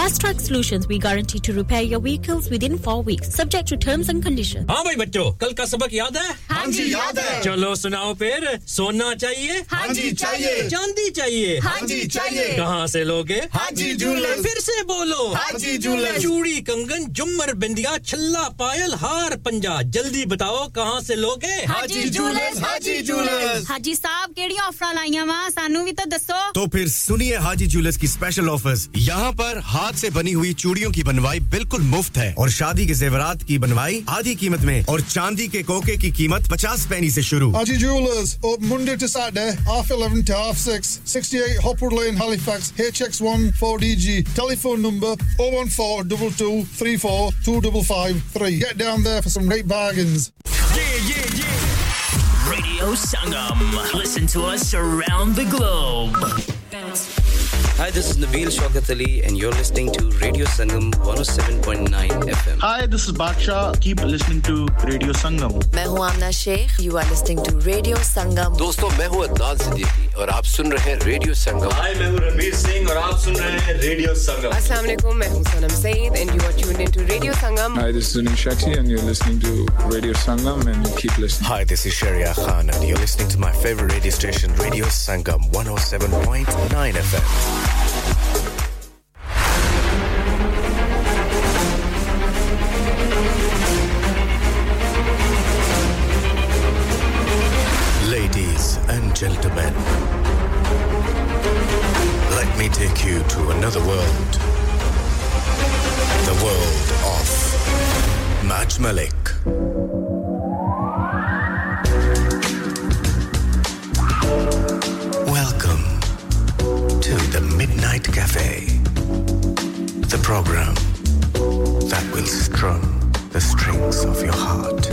Fast Track Solutions we guarantee to repair your vehicles within 4 weeks subject to terms and conditions हां भाई बच्चों कल का सबक याद है हां जी याद है चलो सुनाओ फिर सोना चाहिए हां जी चाहिए चांदी चाहिए हां जी चाहिए कहां से लोगे हाजी ज्वेलर्स फिर से बोलो हाजी ज्वेलर्स चूड़ी कंगन झुमर बिंदिया छल्ला पायल हार पंजा जल्दी बताओ कहां से लोगे हाजी ज्वेलर्स हाजी ज्वेलर्स हाजी साहब केड़ी ऑफर लाईया वा सानू भी तो दसो तो फिर सुनिए हाजी ज्वेलर्स की स्पेशल ऑफर्स यहां पर हाथ से बनी हुई चूड़ियों की बनवाई बिल्कुल मुफ्त है और शादी के ज़ेवरात की बनवाई आधी कीमत में और चांदी के कोके की कीमत 50 पैसे से शुरू Haji Jewelers open Monday to Saturday half 11 to half 6 68 Hopwood Lane Halifax HX1 4DG telephone number 01422342553 get down there for some great bargains yeah Radio Sangam listen to us around the globe Hi, this is Nabeel Shaukat Ali and you're listening to Radio Sangam 107.9 FM. Hi, this is Baksha. Keep listening to Radio Sangam. मैं हूँ Amna Sheikh. You are listening to Radio Sangam. दोस्तों मैं हूँ Adnan Siddiqui और आप सुन रहे हैं Radio Sangam. Hi, मैं हूँ Rambir Singh और आप सुन रहे हैं Radio Sangam. Assalamu alaikum. मैं हूँ Sanam Saeed and you are tuned into Radio Sangam. Hi, this is Zunin Shakti and you're listening to Radio Sangam and keep listening. Hi, this is Shahryar Khan and you're listening to my favorite radio station Radio Sangam 107.9 FM. Ladies and gentlemen, let me take you to another world, the world of Maj Malik. To the Midnight Cafe, the program that will strum the strings of your heart.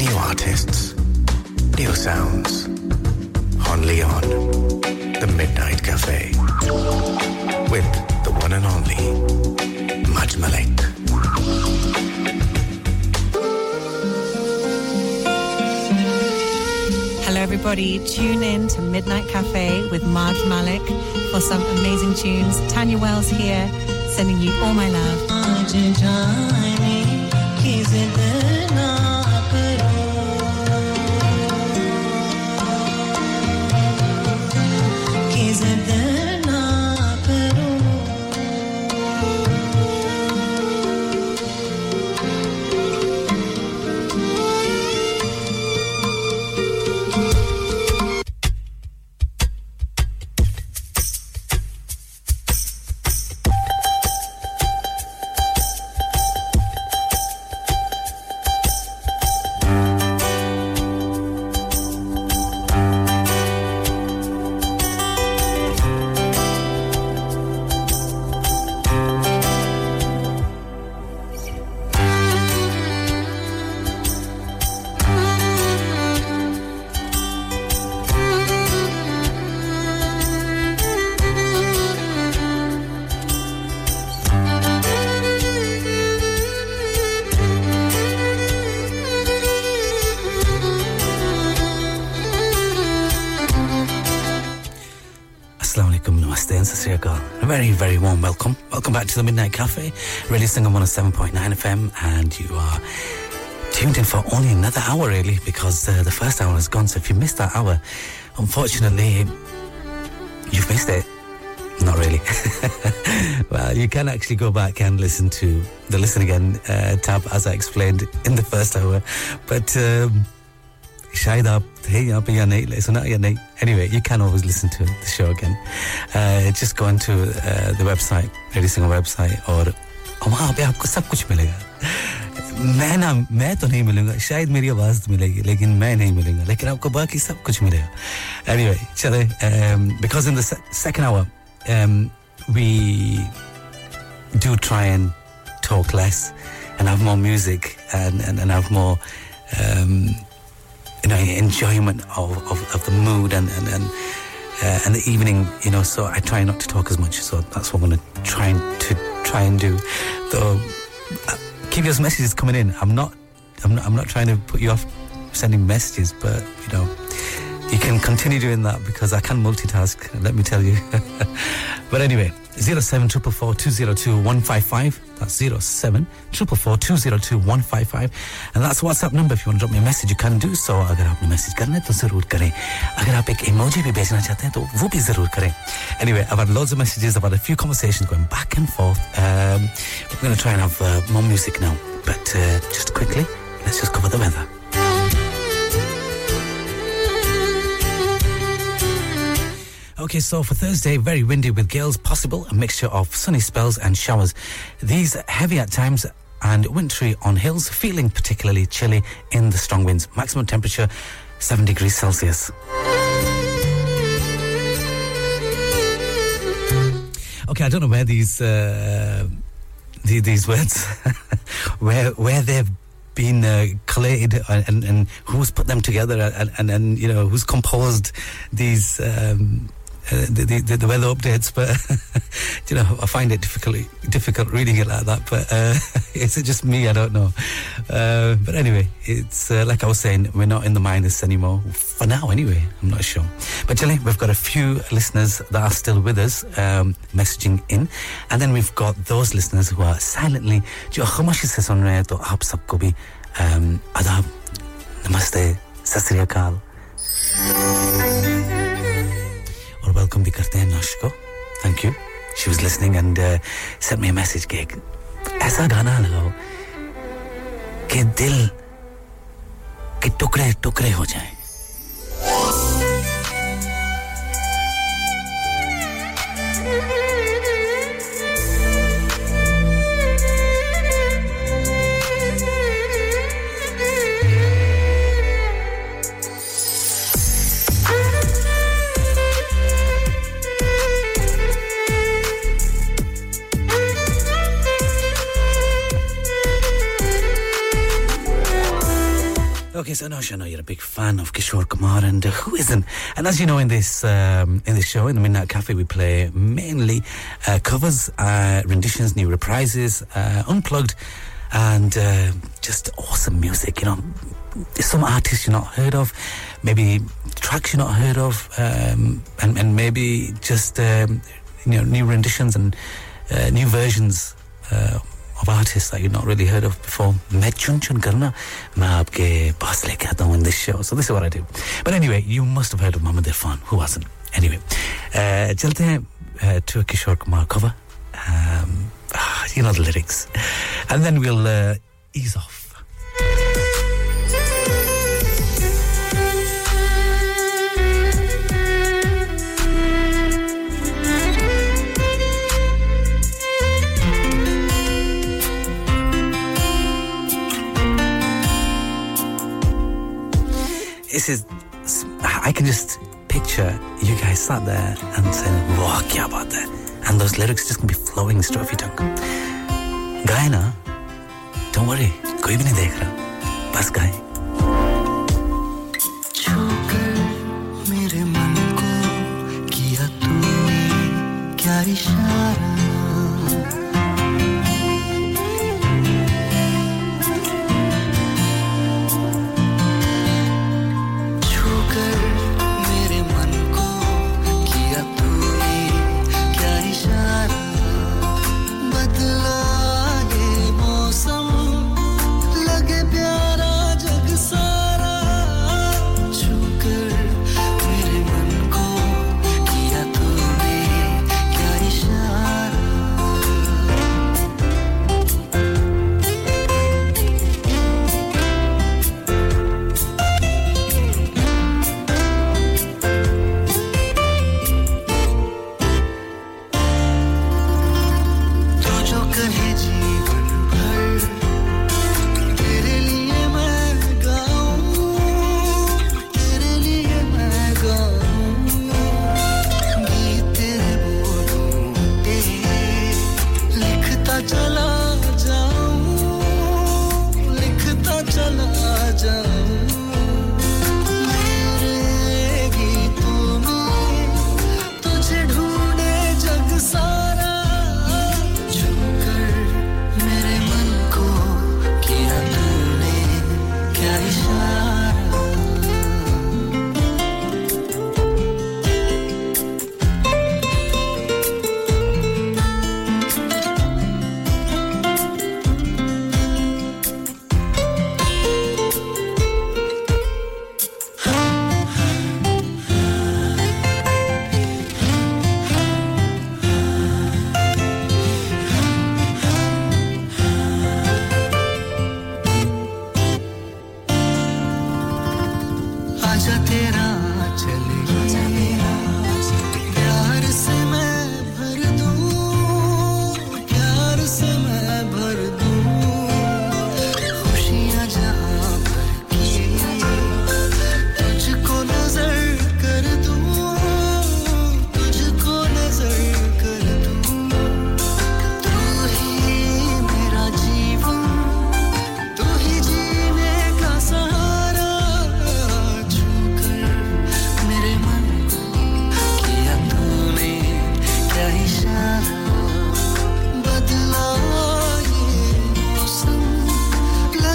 New artists, new sounds, only on the Midnight Cafe with the one and only Maj Malik. Everybody, tune in to Midnight Cafe with Maj Malik for some amazing tunes. Tanya Wells here, sending you all my love. Very warm welcome. Welcome back to the Midnight Cafe, Radio Sangam 107.9 FM, and you are tuned in for only another hour, really, because the first hour is gone. So if you missed that hour, unfortunately, you've missed it. Not really. Well, you can actually go back and listen to the Listen Again tab, as I explained in the first hour. But शायद आप थे यहाँ पे या नहीं सुना या नहीं anyway you can always listen to the show again just go onto the website Radio Sangam website और वहाँ पे आपको सब कुछ मिलेगा मैं तो नहीं मिलूँगा शायद मेरी आवाज़ मिलेगी लेकिन मैं नहीं मिलूँगा लेकिन आपको बाकी सब कुछ मिलेगा anyway चले because in the second hour we do try and talk less and have more music and have more enjoyment of the mood and and the evening, you know, so I try not to talk as much. So that's what I'm going to try and do. Though, keep those messages coming in. I'm not trying to put you off sending messages, but, you know, you can continue doing that because I can multitask, let me tell you. But anyway, 07444202155. That's 07444202155. And that's WhatsApp number. If you want to drop me a message, you can do so. Agar aapne message karna hai to zarur kare. Agar aap ek emoji bhi bhejna chahte hain to wo bhi zarur kare. Anyway, I've had loads of messages. I've had a few conversations going back and forth. We're going to try and have more music now. But just quickly, let's just cover the weather. Okay, so for Thursday, very windy with gales possible, a mixture of sunny spells and showers. These heavy at times and wintry on hills, feeling particularly chilly in the strong winds. Maximum temperature 7 degrees Celsius. Okay, I don't know where these words, where they've been collated and who's put them together and you know, who's composed these... The weather updates, but you know, I find it difficult reading it like that, but is it just me? I don't know, but anyway, it's like I was saying, we're not in the minus anymore for now anyway, I'm not sure, but Jilly, we've got a few listeners that are still with us messaging in, and then we've got those listeners who are silently jo khamoshi se sun rahe hain to aap sabko bhi adab, namaste, sat sri akal. Welcome bhi karte hain Nosh ko. Thank you. She was listening and sent me a message ke aisa gaana lagao ke dil ke tukre tukre ho jaye. Okay, so Nosh, I know you're a big fan of Kishore Kumar, and who isn't? And as you know, in this show, in the Midnight Cafe, we play mainly covers, renditions, new reprises, unplugged, and just awesome music. You know, some artists you've not heard of, maybe tracks you've not heard of, and maybe just you know, new renditions and new versions. Of artists that you've not really heard of before. Main chun chun karna main aapke paas leke aata hu in this show. So this is what I do. But anyway, you must have heard of Muhammad Irfan. Who hasn't? Anyway, chalte hain to a Kishore Kumar cover. You know the lyrics. And then we'll ease off. This is, I can just picture you guys sat there and saying, wow, kya baat hai? And those lyrics just can be flowing straight off your tongue. Gaye na, don't worry, koi bhi nahi dekh raha, bas gaye. Chhukar mere man ko kiya tune kya ishara. Shine.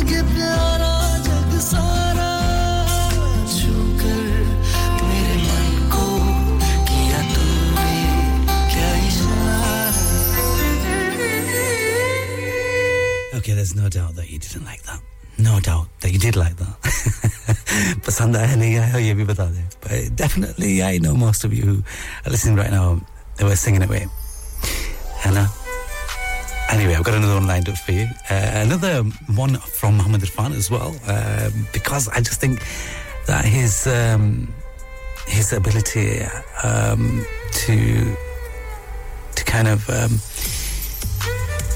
Okay, there's no doubt that you didn't like that. No doubt that you did like that. Pasand aaya nahi aaya ye bhi bata de. But definitely, I know most of you who are listening right now, they were singing away. Anna. Anyway, I've got another one lined up for you. Another one from Muhammad Irfan as well, because I just think that his ability to kind of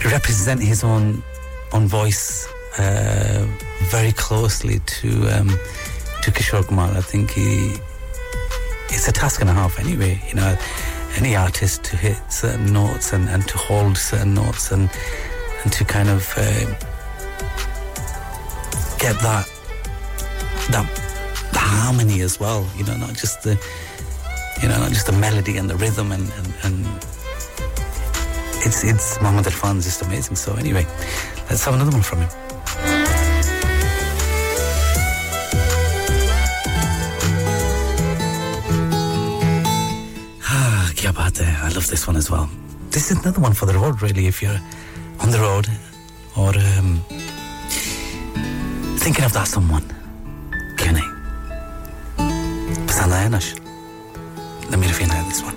represent his own voice very closely to Kishore Kumar. I think it's a task and a half anyway, you know, any artist to hit certain notes and to hold certain notes and to kind of get that harmony as well, you know, not just the melody and the rhythm and it's Muhammad Irfan's just amazing. So anyway, let's have another one from him. Ah, kya baat hai. I love this one as well. This is another one for the road, really, if you're on the road or thinking of that someone. Kyun nahi? Pasand aaya na? Let me refine this one.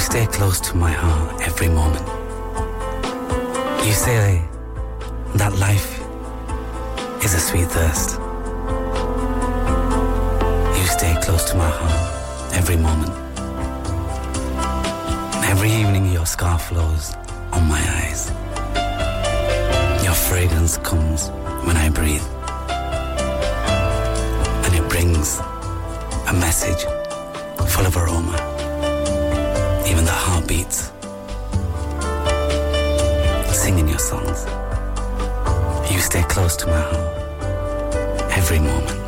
stay close to my heart every moment. You say that life is a sweet thirst. You stay close to my heart every moment. Every evening your scar flows on my eyes. Your fragrance comes when I breathe. And it brings a message full of aroma. Even the heartbeats singing your songs. You stay close to my heart every moment.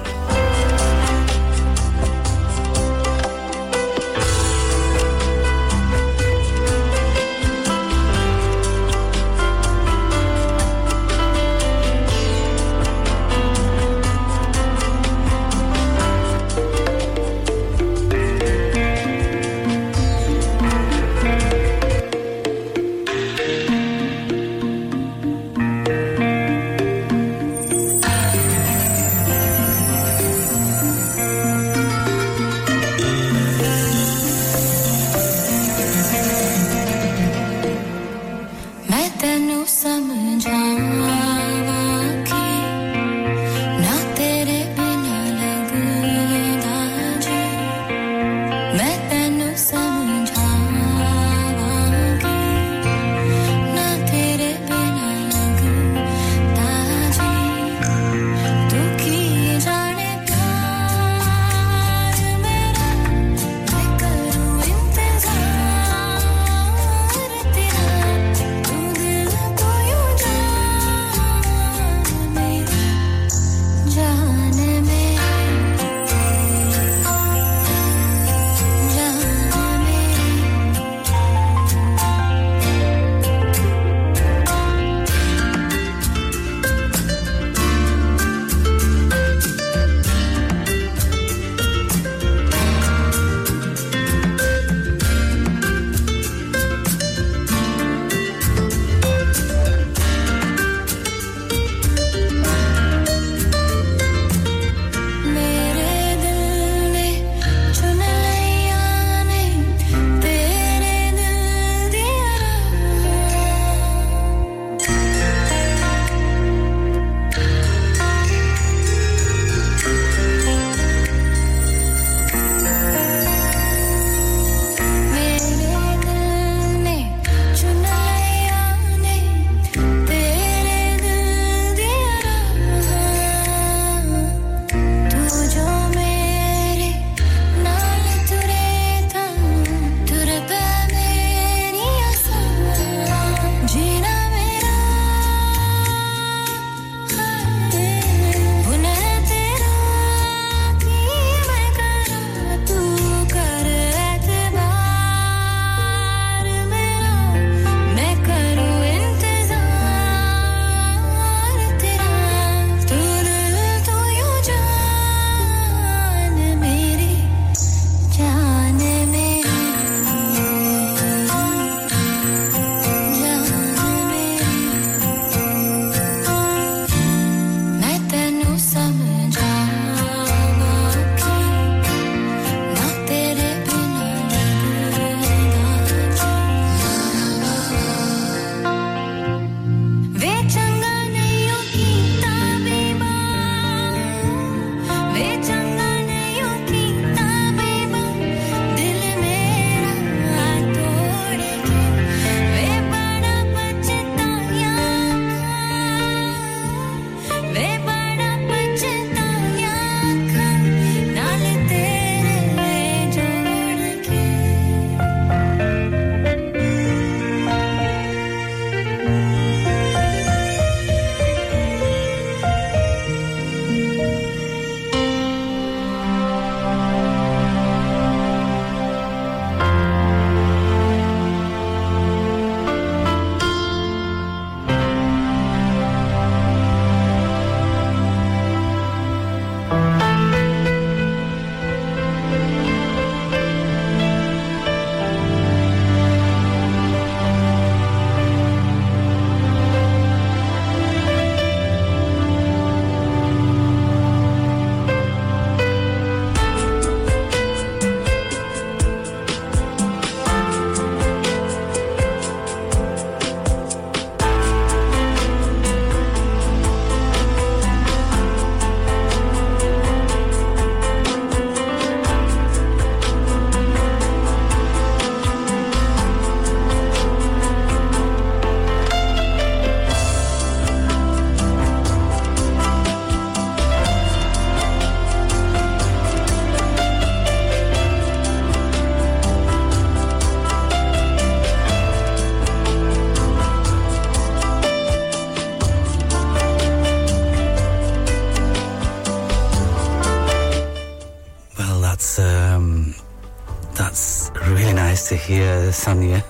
That's really nice to hear, Sonia.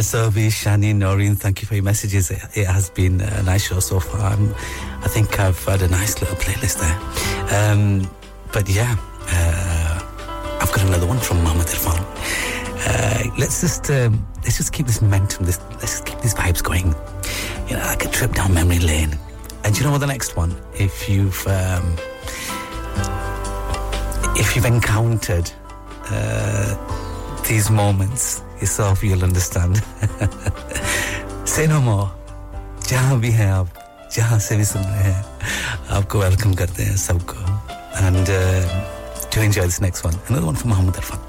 Sophie, Shani, Noreen, thank you for your messages. It has been a nice show so far. I think I've had a nice little playlist there. But yeah, I've got another one from Muhammad Irfan. Let's just keep this momentum. Let's just keep these vibes going. You know, like a trip down memory lane. And you know what? The next one, if you've encountered these moments yourself, you'll understand. Say no more. Jahan bhi hai aap, jahan se bhi sun rahe hain, aapko welcome karte hain sabko. And do enjoy this next one. Another one from Muhammad Irfan.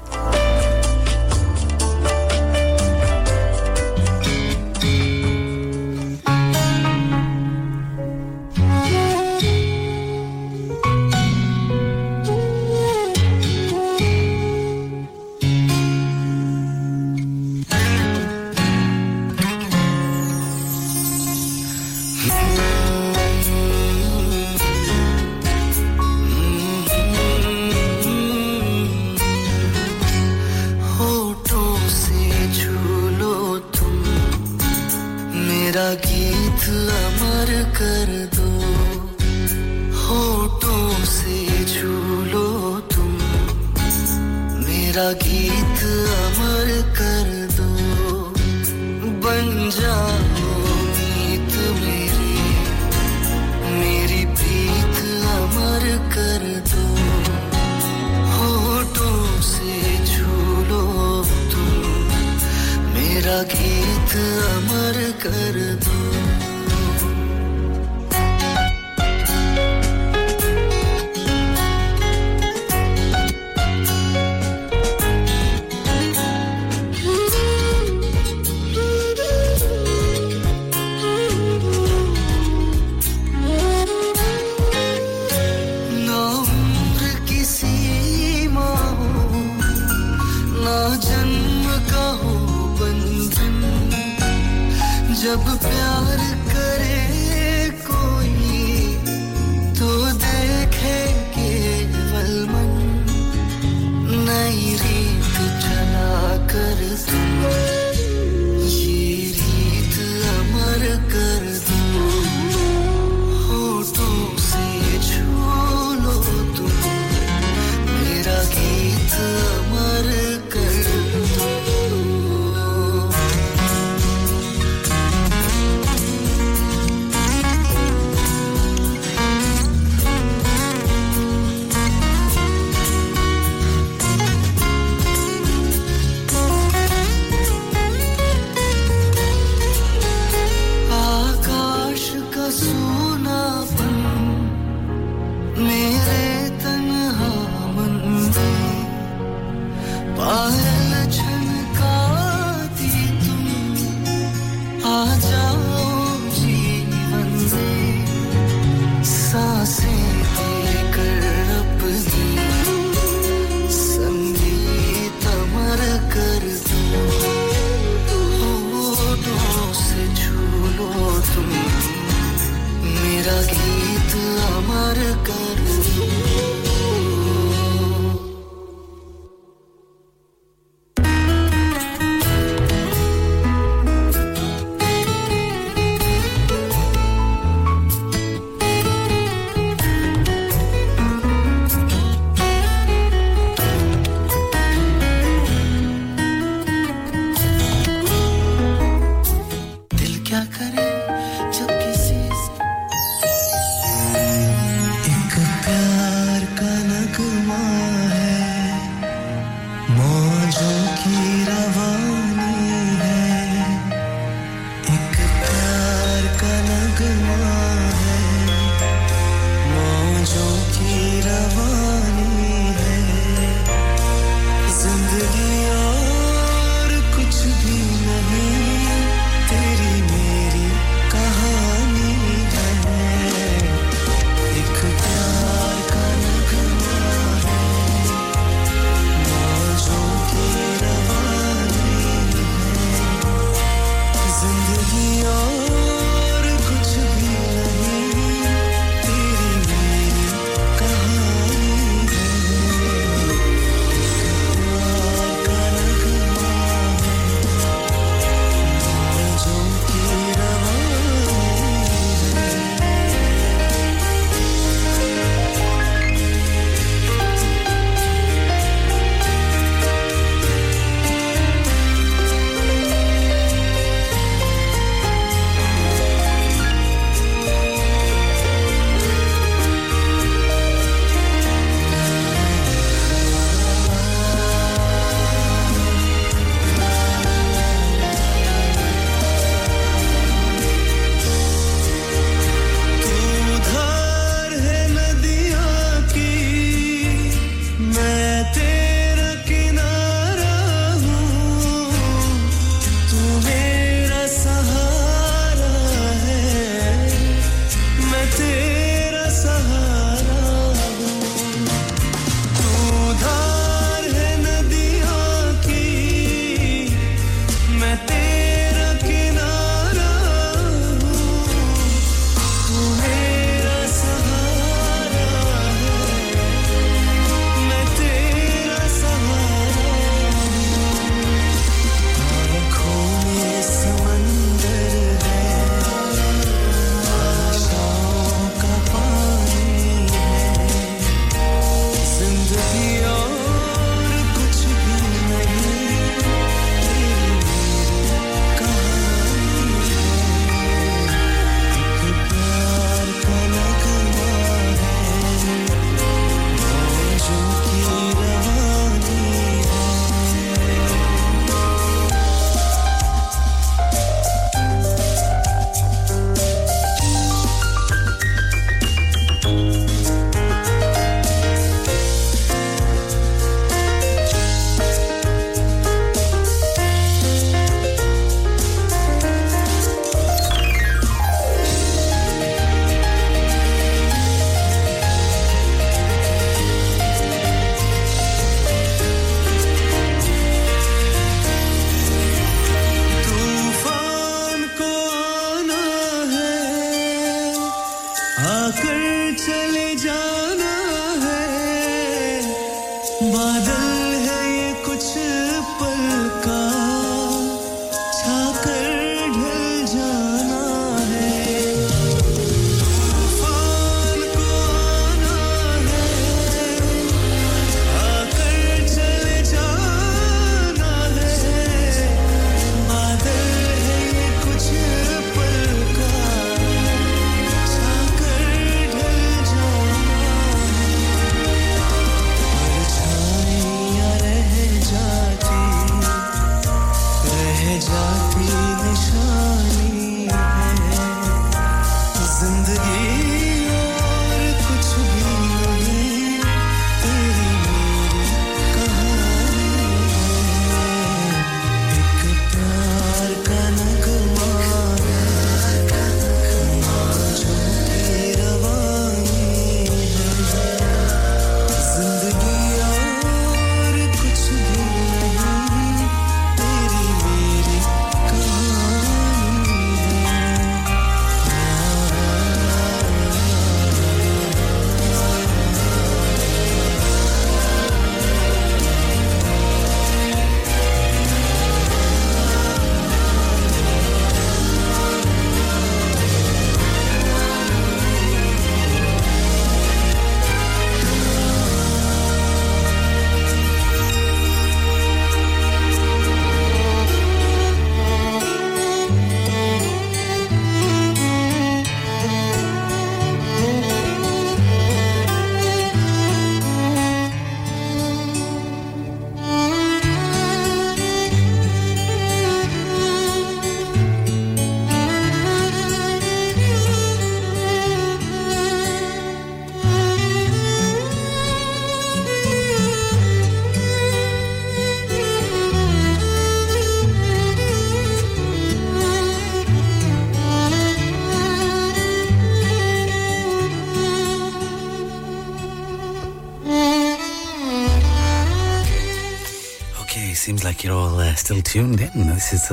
seems like you're all still tuned in. This is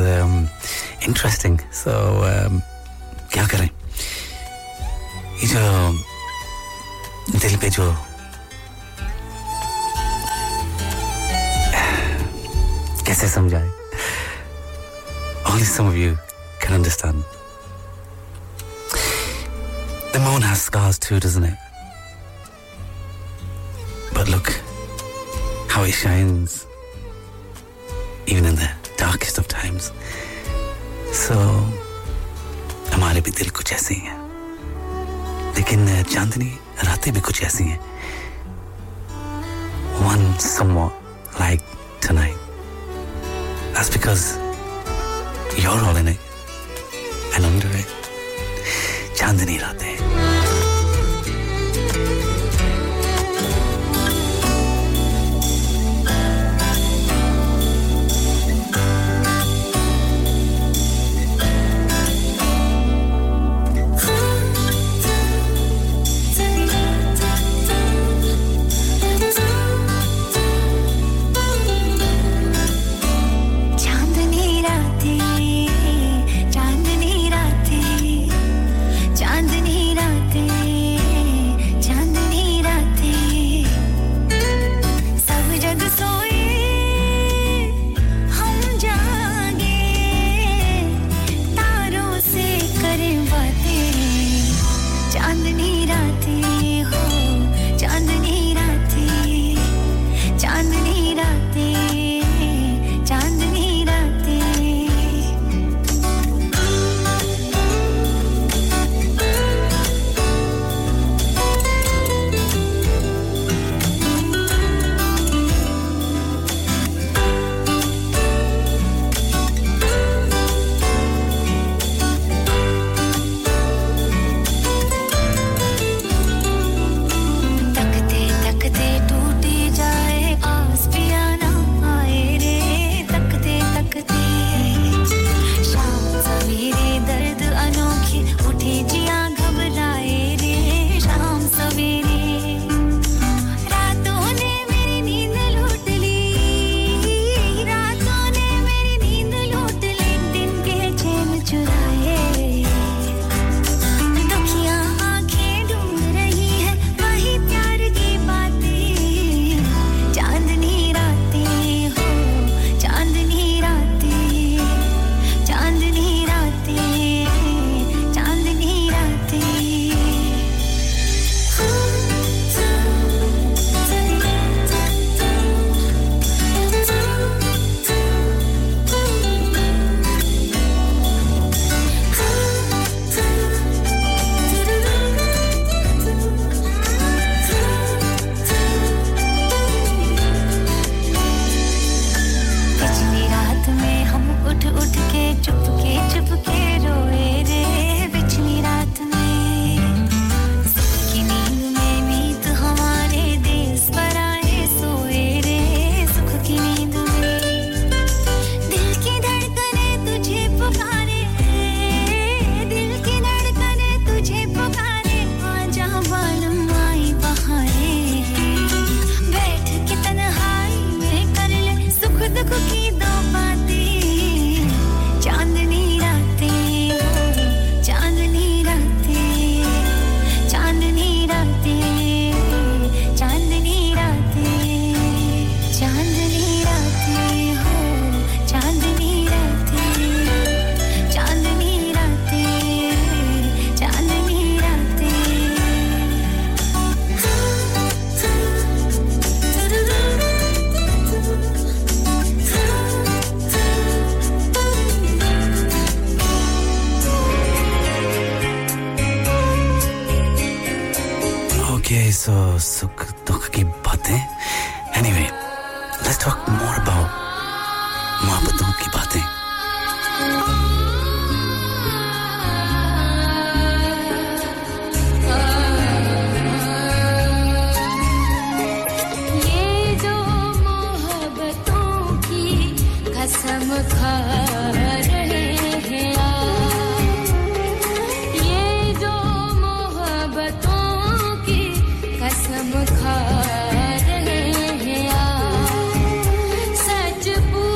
interesting. So, क्या करें? ये जो दिल पे जो कैसे समझाएं? Only some of you can understand. The moon has scars too, doesn't it? But look how it shines, even in the darkest of times. So, हमारे भी दिल कुछ ऐसे ही हैं, लेकिन चांदनी रातें भी कुछ ऐसी हैं. One somewhat like tonight. That's because you're all in it and under it. चांदनी रातें. Such a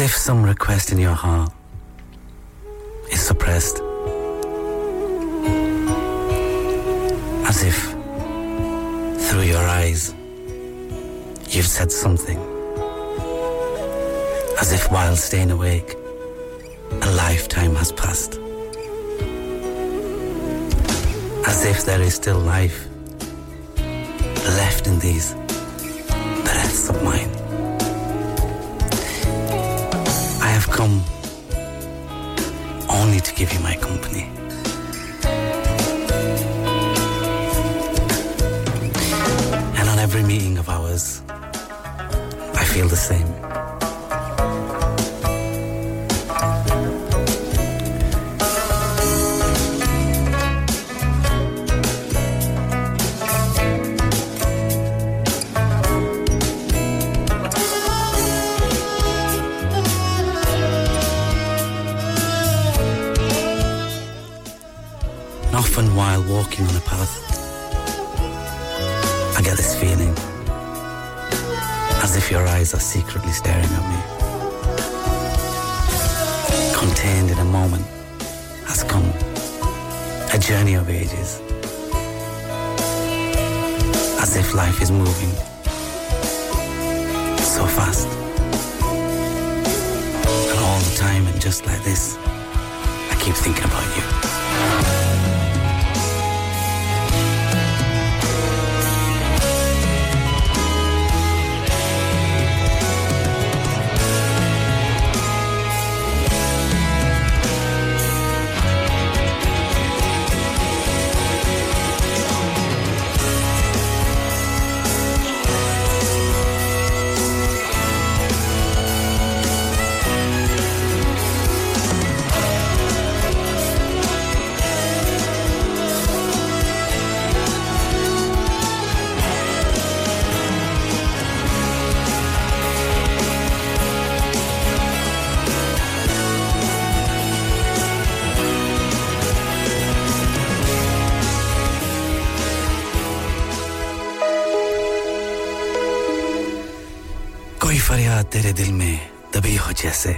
If some request in your heart is suppressed, as if through your eyes, you've said something, as if while staying awake, a lifetime has passed, as if there is still life left in these breaths of mine. I have come only to give you my company. And on every meeting of ours, I feel the same. Often while walking on a path, I get this feeling, as if your eyes are secretly staring at me. Contained in a moment has come a journey of ages, as if life is moving so fast, and all the time and just like this, I keep thinking about you. तेरे दिल में दबी हो जैसे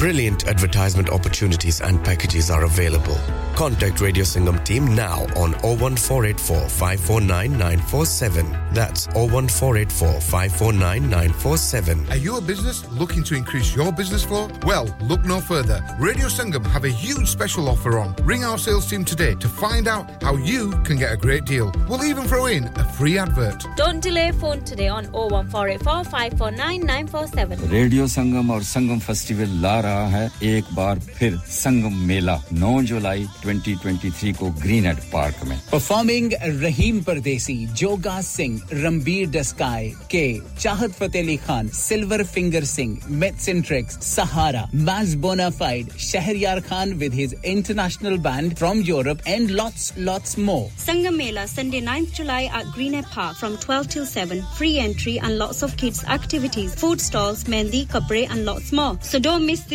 Brilliant advertisement opportunities and packages are available. Contact Radio Sangam team now on 01484549947. That's 01484549947. Are you a business looking to increase your business flow? Well, look no further. Radio Sangam have a huge special offer on. Ring our sales team today to find out how you can get a great deal. We'll even throw in a free advert. Don't delay phone today on 01484549947. Radio Sangam or Sangam Festival ला रहा है एक बार फिर संगम मेला 9 जुलाई 2023 को Greenhead Park में performing Rahim Pardesi Joga Singh Ranbir दस्काई के Chahat Fateh Ali Khan silver finger Singh mates and tricks Sahara maize bonafide Shahryar Khan with his international band from Europe and lots more Sangam Mela Sunday 9th July at Greenhead Park from 12 till 7 free entry and lots of kids activities food stalls mehndi kapre and lots more so don't miss this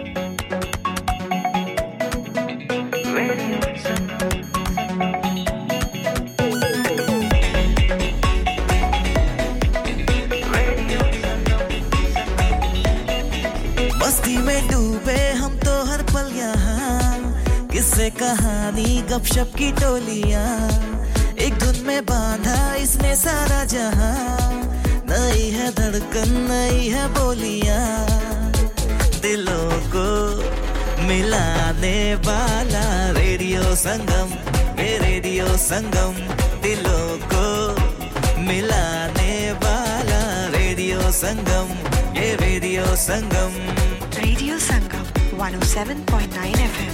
कहानी गपशप की टोलियां एक धुन में बांधा इसने सारा जहां नई है धड़कन नई है बोलियां दिलों को मिलाने वाला रेडियो संगम दिलों को मिलाने वाला रेडियो संगम 107.9 FM